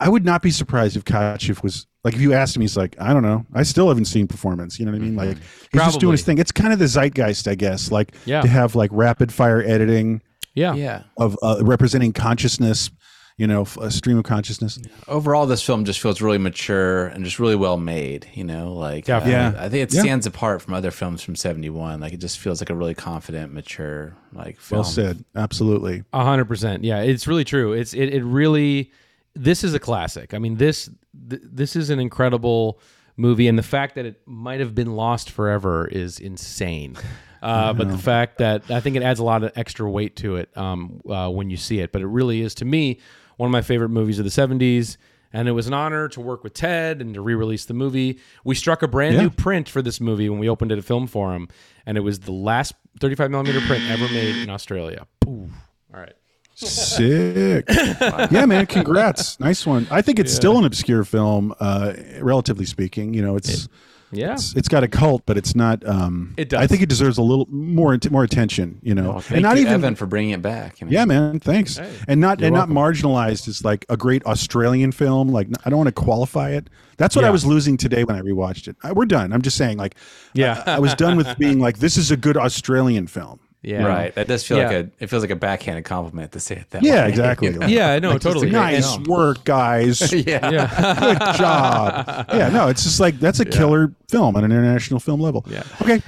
I would not be surprised if Kotcheff was, like if you asked him, he's like, I don't know. I still haven't seen Performance. You know what I mean? Like he's Probably. just doing his thing. It's kind of the zeitgeist, I guess, like yeah. to have like rapid fire editing yeah. Yeah. of uh, representing consciousness, you know, a stream of consciousness. Overall, this film just feels really mature and just really well made, you know, like yeah. Uh, yeah. I think it stands yeah. apart from other films from seventy-one. Like it just feels like a really confident, mature, like film. Well said. Absolutely. A hundred percent. Yeah, it's really true. It's, it, it really... This is a classic. I mean, this th- this is an incredible movie, and the fact that it might have been lost forever is insane. Uh, but the fact that I think it adds a lot of extra weight to it um, uh, when you see it. But it really is, to me, one of my favorite movies of the seventies. And it was an honor to work with Ted and to re-release the movie. We struck a brand yeah. new print for this movie when we opened it at Film Forum, and it was the last thirty-five millimeter print ever made in Australia. Ooh. All right. Sick. Yeah, man, congrats. Nice one. I think it's yeah. still an obscure film, uh, relatively speaking. You know, it's it, yeah, it's, it's got a cult, but it's not. Um, it does. I think it deserves a little more more attention. You know, oh, thank and not you, even Evan, for bringing it back. I mean, yeah, man, thanks. Hey, and not and welcome. Not marginalized as like a great Australian film. Like I don't want to qualify it. That's what yeah. I was losing today when I rewatched it. I, we're done. I'm just saying, like, yeah, I, I was done with being like, this is a good Australian film. Yeah, right. That does feel yeah. like a. It feels like a backhanded compliment to say it that yeah, way. Exactly. You know? Yeah, exactly. Yeah, no, totally. Nice yeah. work, guys. yeah, yeah. Good job. Yeah, no, it's just like that's a yeah. killer film on an international film level. Yeah. Okay.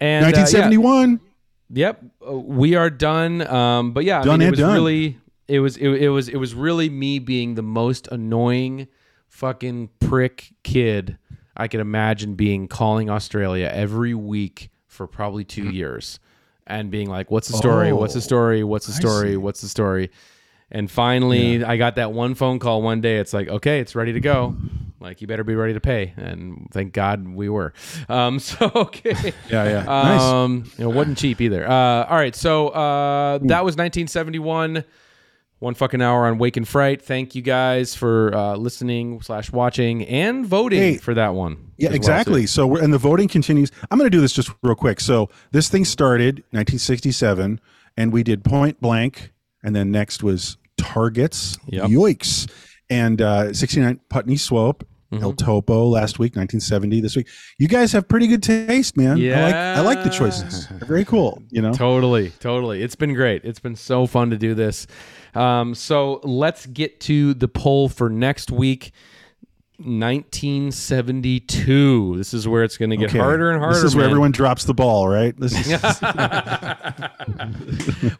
And nineteen seventy-one. Uh, yeah. Yep, uh, we are done. Um, but yeah, done I mean, it and was done. Really, it was it, it was it was really me being the most annoying fucking prick kid I could imagine being, calling Australia every week for probably two mm. years. And being like, what's the story? Oh, what's the story? What's the story? What's the story? And finally, yeah. I got that one phone call one day. It's like, okay, it's ready to go. Like, you better be ready to pay. And thank God we were. Um, so, okay. Yeah, yeah. Um, nice. You know, wasn't cheap either. Uh, all right. So uh, that was nineteen seventy-one. One fucking hour on Wake in Fright. Thank you guys for uh, listening slash watching and voting hey, for that one. Yeah, exactly. Well, so we're, and the voting continues. I'm going to do this just real quick. So this thing started nineteen sixty-seven, and we did Point Blank, and then next was Targets. Yep. Yoicks. And uh, sixty-nine Putney Swope. Mm-hmm. El Topo last week, nineteen seventy this week. You guys have pretty good taste, man. Yeah. I like, I like the choices. They're very cool, you know? Totally, totally. It's been great. It's been so fun to do this. Um, so let's get to the poll for next week, nineteen seventy-two. This is where it's going to get okay. harder and harder. This is where man. everyone drops the ball, right? This is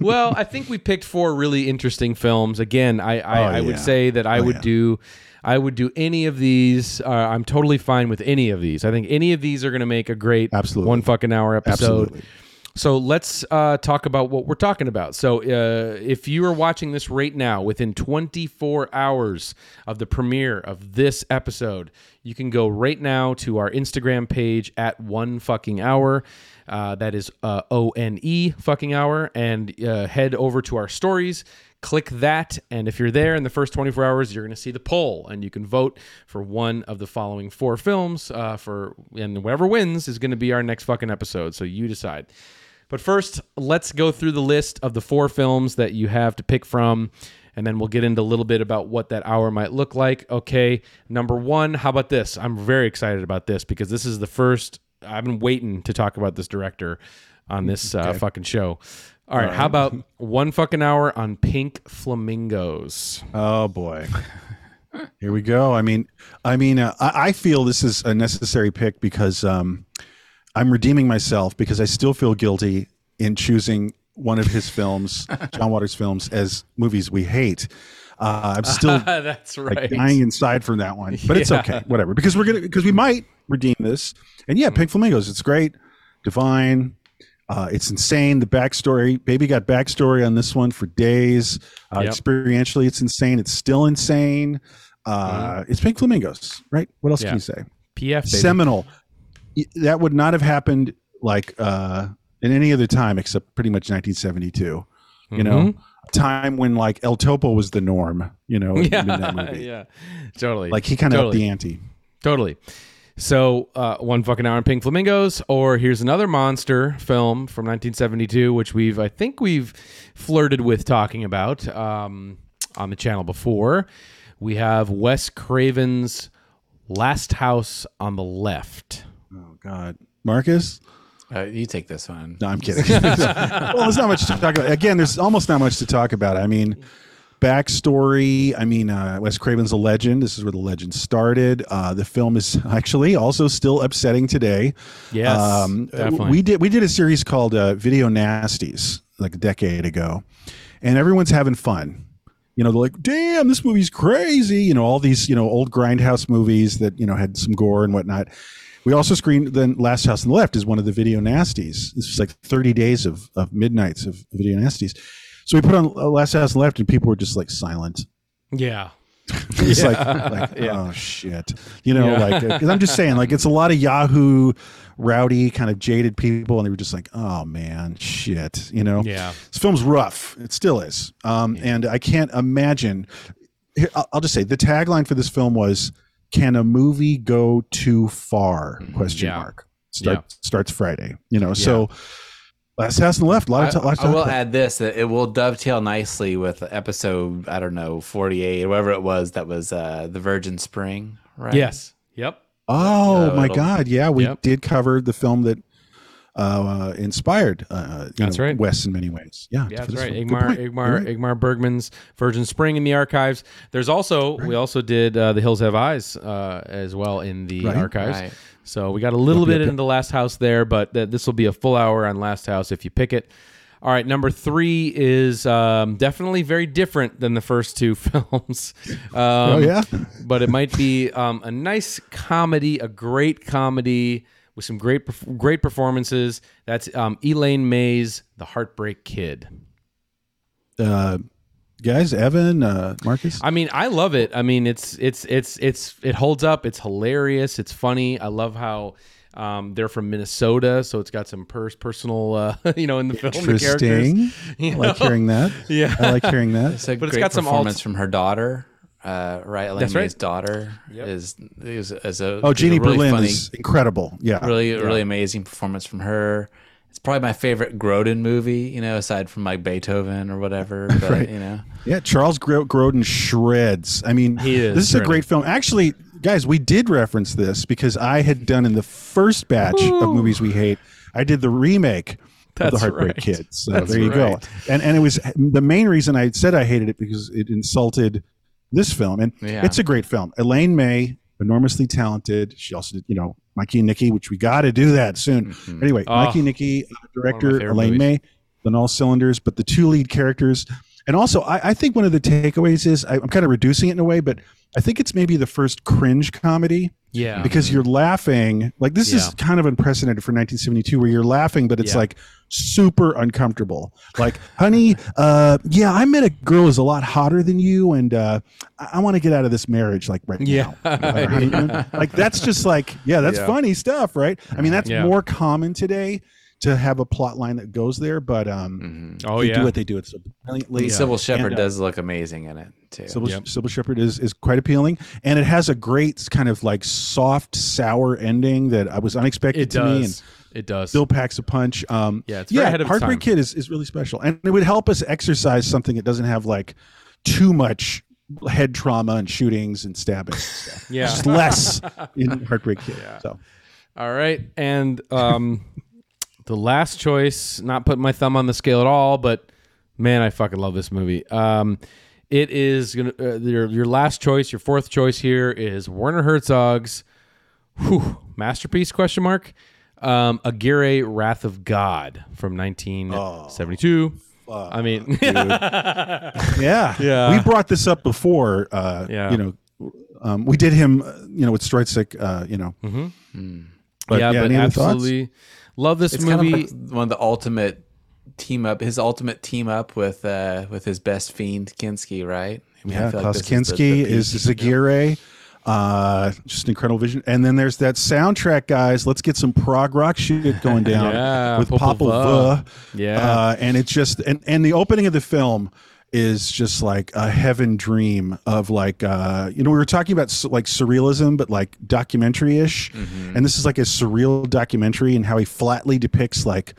Well, I think we picked four really interesting films. Again, I, I, oh, I yeah. would say that I oh, would yeah. do... I would do any of these. Uh, I'm totally fine with any of these. I think any of these are going to make a great Absolutely. one fucking hour episode. Absolutely. So let's uh, talk about what we're talking about. So uh, if you are watching this right now, within twenty-four hours of the premiere of this episode, you can go right now to our Instagram page at one fucking hour. Uh, that is uh, O N E fucking hour. And uh, head over to our stories. Click that, and if you're there in the first twenty-four hours, you're going to see the poll, and you can vote for one of the following four films. Uh, for and whoever wins is going to be our next fucking episode, so you decide. But first, let's go through the list of the four films that you have to pick from, and then we'll get into a little bit about what that hour might look like. Okay, number one, how about this? I'm very excited about this because this is the first... I've been waiting to talk about this director on this uh, okay. fucking show. All right, All right. How about one fucking hour on Pink Flamingos? Oh boy. Here we go. I mean, I mean, uh, I, I feel this is a necessary pick because um, I'm redeeming myself because I still feel guilty in choosing one of his films, John Waters' films, as movies we hate. Uh, I'm still uh, that's right. like, dying inside from that one, but yeah. It's okay, whatever. Because we're gonna, because we might redeem this. And yeah, Pink Flamingos, it's great, divine. Uh, it's insane. The backstory, baby got backstory on this one for days. Uh, yep. Experientially, it's insane. It's still insane. Uh, mm. It's Pink Flamingos, right? What else yeah. can you say? P F, baby. Seminal. That would not have happened like uh, in any other time except pretty much nineteen seventy-two. Mm-hmm. You know, a time when like El Topo was the norm. You know, yeah, in that movie. yeah, totally. Like he kind of totally. upped the ante. Totally. So uh, one fucking hour in Pink Flamingos, or here's another monster film from nineteen seventy-two, which we've I think we've flirted with talking about um, on the channel before. We have Wes Craven's Last House on the Left. Oh God, Marcus, uh, you take this one. No, I'm kidding. Well, there's not much to talk about. Again, there's almost not much to talk about. I mean. Backstory. I mean, uh, Wes Craven's a legend. This is where the legend started. Uh, the film is actually also still upsetting today. Yes, um, definitely. We did we did a series called uh, Video Nasties like a decade ago, and everyone's having fun. You know, they're like, "Damn, this movie's crazy." You know, all these you know old grindhouse movies that you know had some gore and whatnot. We also screened then Last House on the Left is one of the Video Nasties. This was like thirty days of of midnights of Video Nasties. So we put on Last House on the Left, and people were just like silent. Yeah, it's yeah. like, like yeah. oh shit, you know, yeah. like because I'm just saying, like it's a lot of Yahoo, rowdy kind of jaded people, and they were just like, oh man, shit, you know. Yeah, this film's rough. It still is, um, yeah. and I can't imagine. I'll just say the tagline for this film was, "Can a movie go too far?" Question yeah. mark. Start, yeah. Starts Friday, you know. Yeah. So. Last House on the Left. A lot of t- I, lot of I will play. add this. That it will dovetail nicely with episode, I don't know, forty-eight, whatever it was, that was uh, the Virgin Spring, right? Yes. Yep. Oh, uh, my God. Yeah, we yep. did cover the film that uh, inspired uh, that's know, right. Wes in many ways. Yeah, yeah that's right. Ingmar, Ingmar, right. Ingmar Bergman's Virgin Spring in the archives. There's also, right. we also did uh, The Hills Have Eyes uh, as well in the right. archives. Right. So we got a little bit into Last House there, but th- this will be a full hour on Last House if you pick it. All right, number three is um, definitely very different than the first two films. Um, oh, yeah? But it might be um, a nice comedy, a great comedy with some great great performances. That's um, Elaine May's The Heartbreak Kid. Uh Guys, Evan, uh, Marcus. I mean, I love it. I mean, it's it's it's it's it holds up. It's hilarious. It's funny. I love how um, they're from Minnesota, so it's got some pers- personal, uh, you know, in the film. Interesting. I like hearing that. Yeah, I like hearing that. It's a but great it's got some performance alt- from her daughter, uh, right? Elaine That's May's right. daughter yep. is is as a oh Jeannie really Berlin funny, is incredible. Yeah, really, yeah. really amazing performance from her. It's probably my favorite Grodin movie, you know, aside from like Beethoven or whatever. But right. you know, yeah, Charles Grodin shreds. I mean, he is this is really. a great film. Actually, guys, we did reference this because I had done in the first batch Ooh. of movies we hate. I did the remake That's of The Heartbreak right. Kid. So That's there you right. go. And and it was the main reason I said I hated it because it insulted this film. And yeah. it's a great film. Elaine May, enormously talented. She also did, you know. Mikey and Nikki, which we got to do that soon. Mm-hmm. Anyway, oh, Mikey and Nikki, uh, director Elaine movies. May, on all cylinders, but the two lead characters. And also, I, I think one of the takeaways is I, I'm kind of reducing it in a way, but I think it's maybe the first cringe comedy. Yeah. Because mm-hmm. you're laughing. Like, this yeah. is kind of unprecedented for nineteen seventy-two where you're laughing, but it's yeah. like super uncomfortable. Like, honey, uh, yeah, I met a girl who's a lot hotter than you, and uh, I, I want to get out of this marriage, like, right yeah. now. yeah. Like, that's just like, yeah, that's yeah. funny stuff, right? I mean, that's yeah. more common today. To have a plot line that goes there, but um, mm-hmm. oh, they yeah. do what they do. It's so brilliantly. Yeah. Sybil Shepherd uh, does look amazing in it too. Sybil, yep. Sybil Shepherd is is quite appealing, and it has a great kind of like soft, sour ending that I was unexpected it to does. me. And it does. Still packs a punch. Um, yeah, it's yeah. Ahead of Heartbreak Kid is is really special, and it would help us exercise something that doesn't have like too much head trauma and shootings and stabbing. And stuff. yeah, just less in Heartbreak Kid. Yeah. So, all right, and um. The last choice, not putting my thumb on the scale at all, but man, I fucking love this movie. Um, it is gonna, uh, your your last choice, your fourth choice here is Werner Herzog's whew, masterpiece? Question mark. Um, Aguirre, Wrath of God from nineteen seventy-two. Oh. Uh, I mean, yeah, yeah. We brought this up before. Uh, yeah. You know, um, we did him. You know, with Streitzik. Uh, you know. Mm-hmm. But, yeah, yeah, but absolutely thoughts? Love this it's movie. Kind of like one of the ultimate team up. His ultimate team up with uh, with his best fiend Kinski, right? I mean, yeah, I feel Klaus like Kinski is, the, the is Aguirre. Uh, just an incredible vision. And then there's that soundtrack, guys. Let's get some prog rock shit going down yeah, with Popol Vuh. Yeah. Uh, and it's just, and, and the opening of the film is just like a heaven dream of like, uh, you know, we were talking about like surrealism, but like documentary ish. Mm-hmm. And this is like a surreal documentary and how he flatly depicts like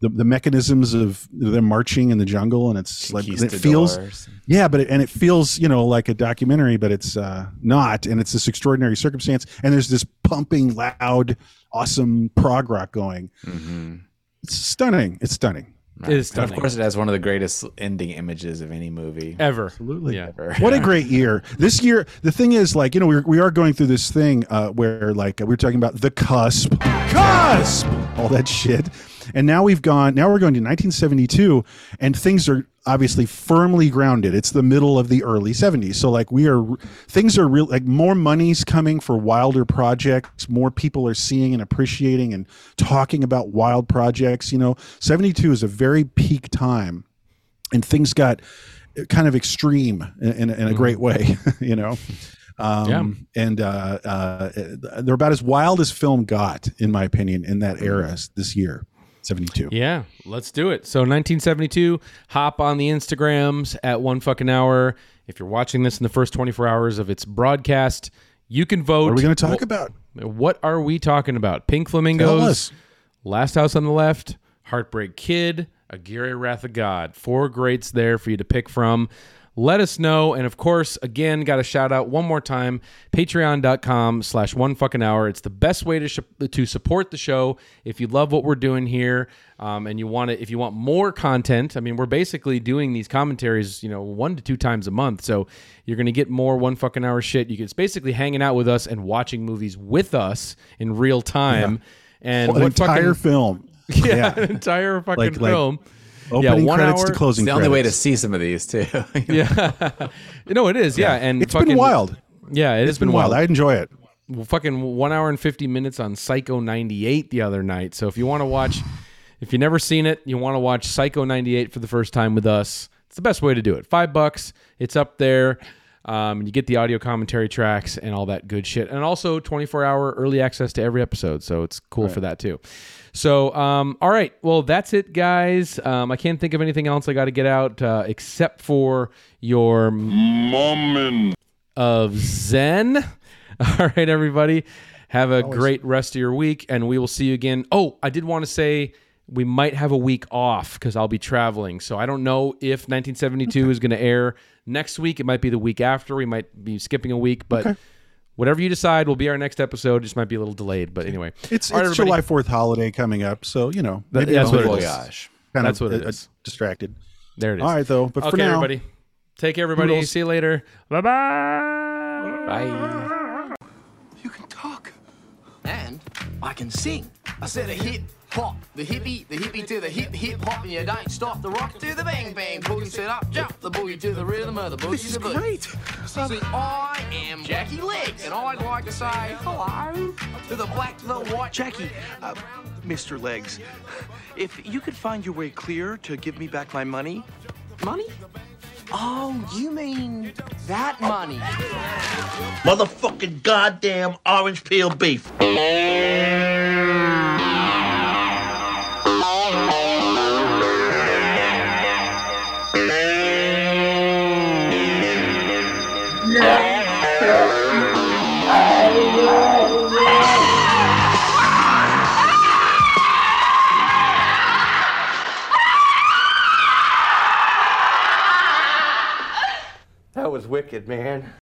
the, the mechanisms of them marching in the jungle. And it's like, it feels, yeah, but it, and it feels, you know, like a documentary, but it's uh, not. And it's this extraordinary circumstance. And there's this pumping, loud, awesome prog rock going. Mm-hmm. It's stunning. It's stunning. Right. It is stunning. And of course, it has one of the greatest ending images of any movie ever. Absolutely. Yeah. Ever. What a great year. This year, the thing is, like, you know, we're, we are going through this thing uh, where, like, we we're talking about the cusp, cusp, all that shit. And now we've gone, now we're going to nineteen seventy-two, and things are obviously firmly grounded. It's the middle of the early seventies. So like we are, things are real, like more money's coming for wilder projects. More people are seeing and appreciating and talking about wild projects. You know, seventy-two is a very peak time, and things got kind of extreme in, in, in a great way, you know? Um, yeah. And uh, uh, they're about as wild as film got, in my opinion, in that era this year. seventy-two. Yeah, let's do it. So nineteen seventy-two, hop on the Instagrams at one fucking hour. If you're watching this in the first twenty-four hours of its broadcast, you can vote. What are we going to talk well, about? What are we talking about? Pink Flamingos, Last House on the Left, Heartbreak Kid, Aguirre, Wrath of God. Four greats there for you to pick from. Let us know. And of course, again, got a shout out one more time, patreon.com slash one fucking hour. It's the best way to sh- to support the show. If you love what we're doing here um, and you want to, if you want more content, I mean, we're basically doing these commentaries, you know, one to two times a month. So you're going to get more one fucking hour shit. You can, it's basically hanging out with us and watching movies with us in real time. Yeah. And well, an entire fucking, film. Yeah, yeah. An entire fucking like, film. Like, Opening yeah, one credits hour. To closing it's the credits. Only way to see some of these, too. Yeah. No, it is. Yeah. yeah. And it's fucking, been wild. Yeah, it it's has been, been wild. wild. I enjoy it. Well, fucking one hour and fifty minutes on Psycho ninety-eight the other night. So if you want to watch, if you've never seen it, you want to watch Psycho ninety-eight for the first time with us, it's the best way to do it. Five bucks. It's up there. Um, and you get the audio commentary tracks and all that good shit. And also twenty-four hour early access to every episode. So it's cool right. for that, too. So, um, all right. Well, that's it, guys. Um, I can't think of anything else I got to get out uh, except for your moment of zen. All right, everybody. Have a Always. great rest of your week, and we will see you again. Oh, I did want to say we might have a week off because I'll be traveling. So I don't know if nineteen seventy-two okay. is going to air next week. It might be the week after. We might be skipping a week, but... Okay. Whatever you decide will be our next episode. It just might be a little delayed, but anyway. It's, right, it's July fourth holiday coming up, so, you know. Maybe that's, what it, is. Kind that's of, what it is. Uh, distracted. There it is. All right, though. But okay, for now. Everybody. Take care, everybody. Noodles. See you later. Bye-bye. Bye. You can talk. And I can sing. I said a hip hop, the hippie, the hippie to the hip hip hop, and you don't stop the rock to the bang bang boogie. Set up, jump the boogie to the rhythm of the boogie. This is great. So see, I am Jackie Legs, and I'd like to say hello to the black, the white, Jackie, uh, Mister Legs. If you could find your way clear to give me back my money, money. Oh, you mean that money? Motherfucking goddamn orange peel beef. That was wicked, man.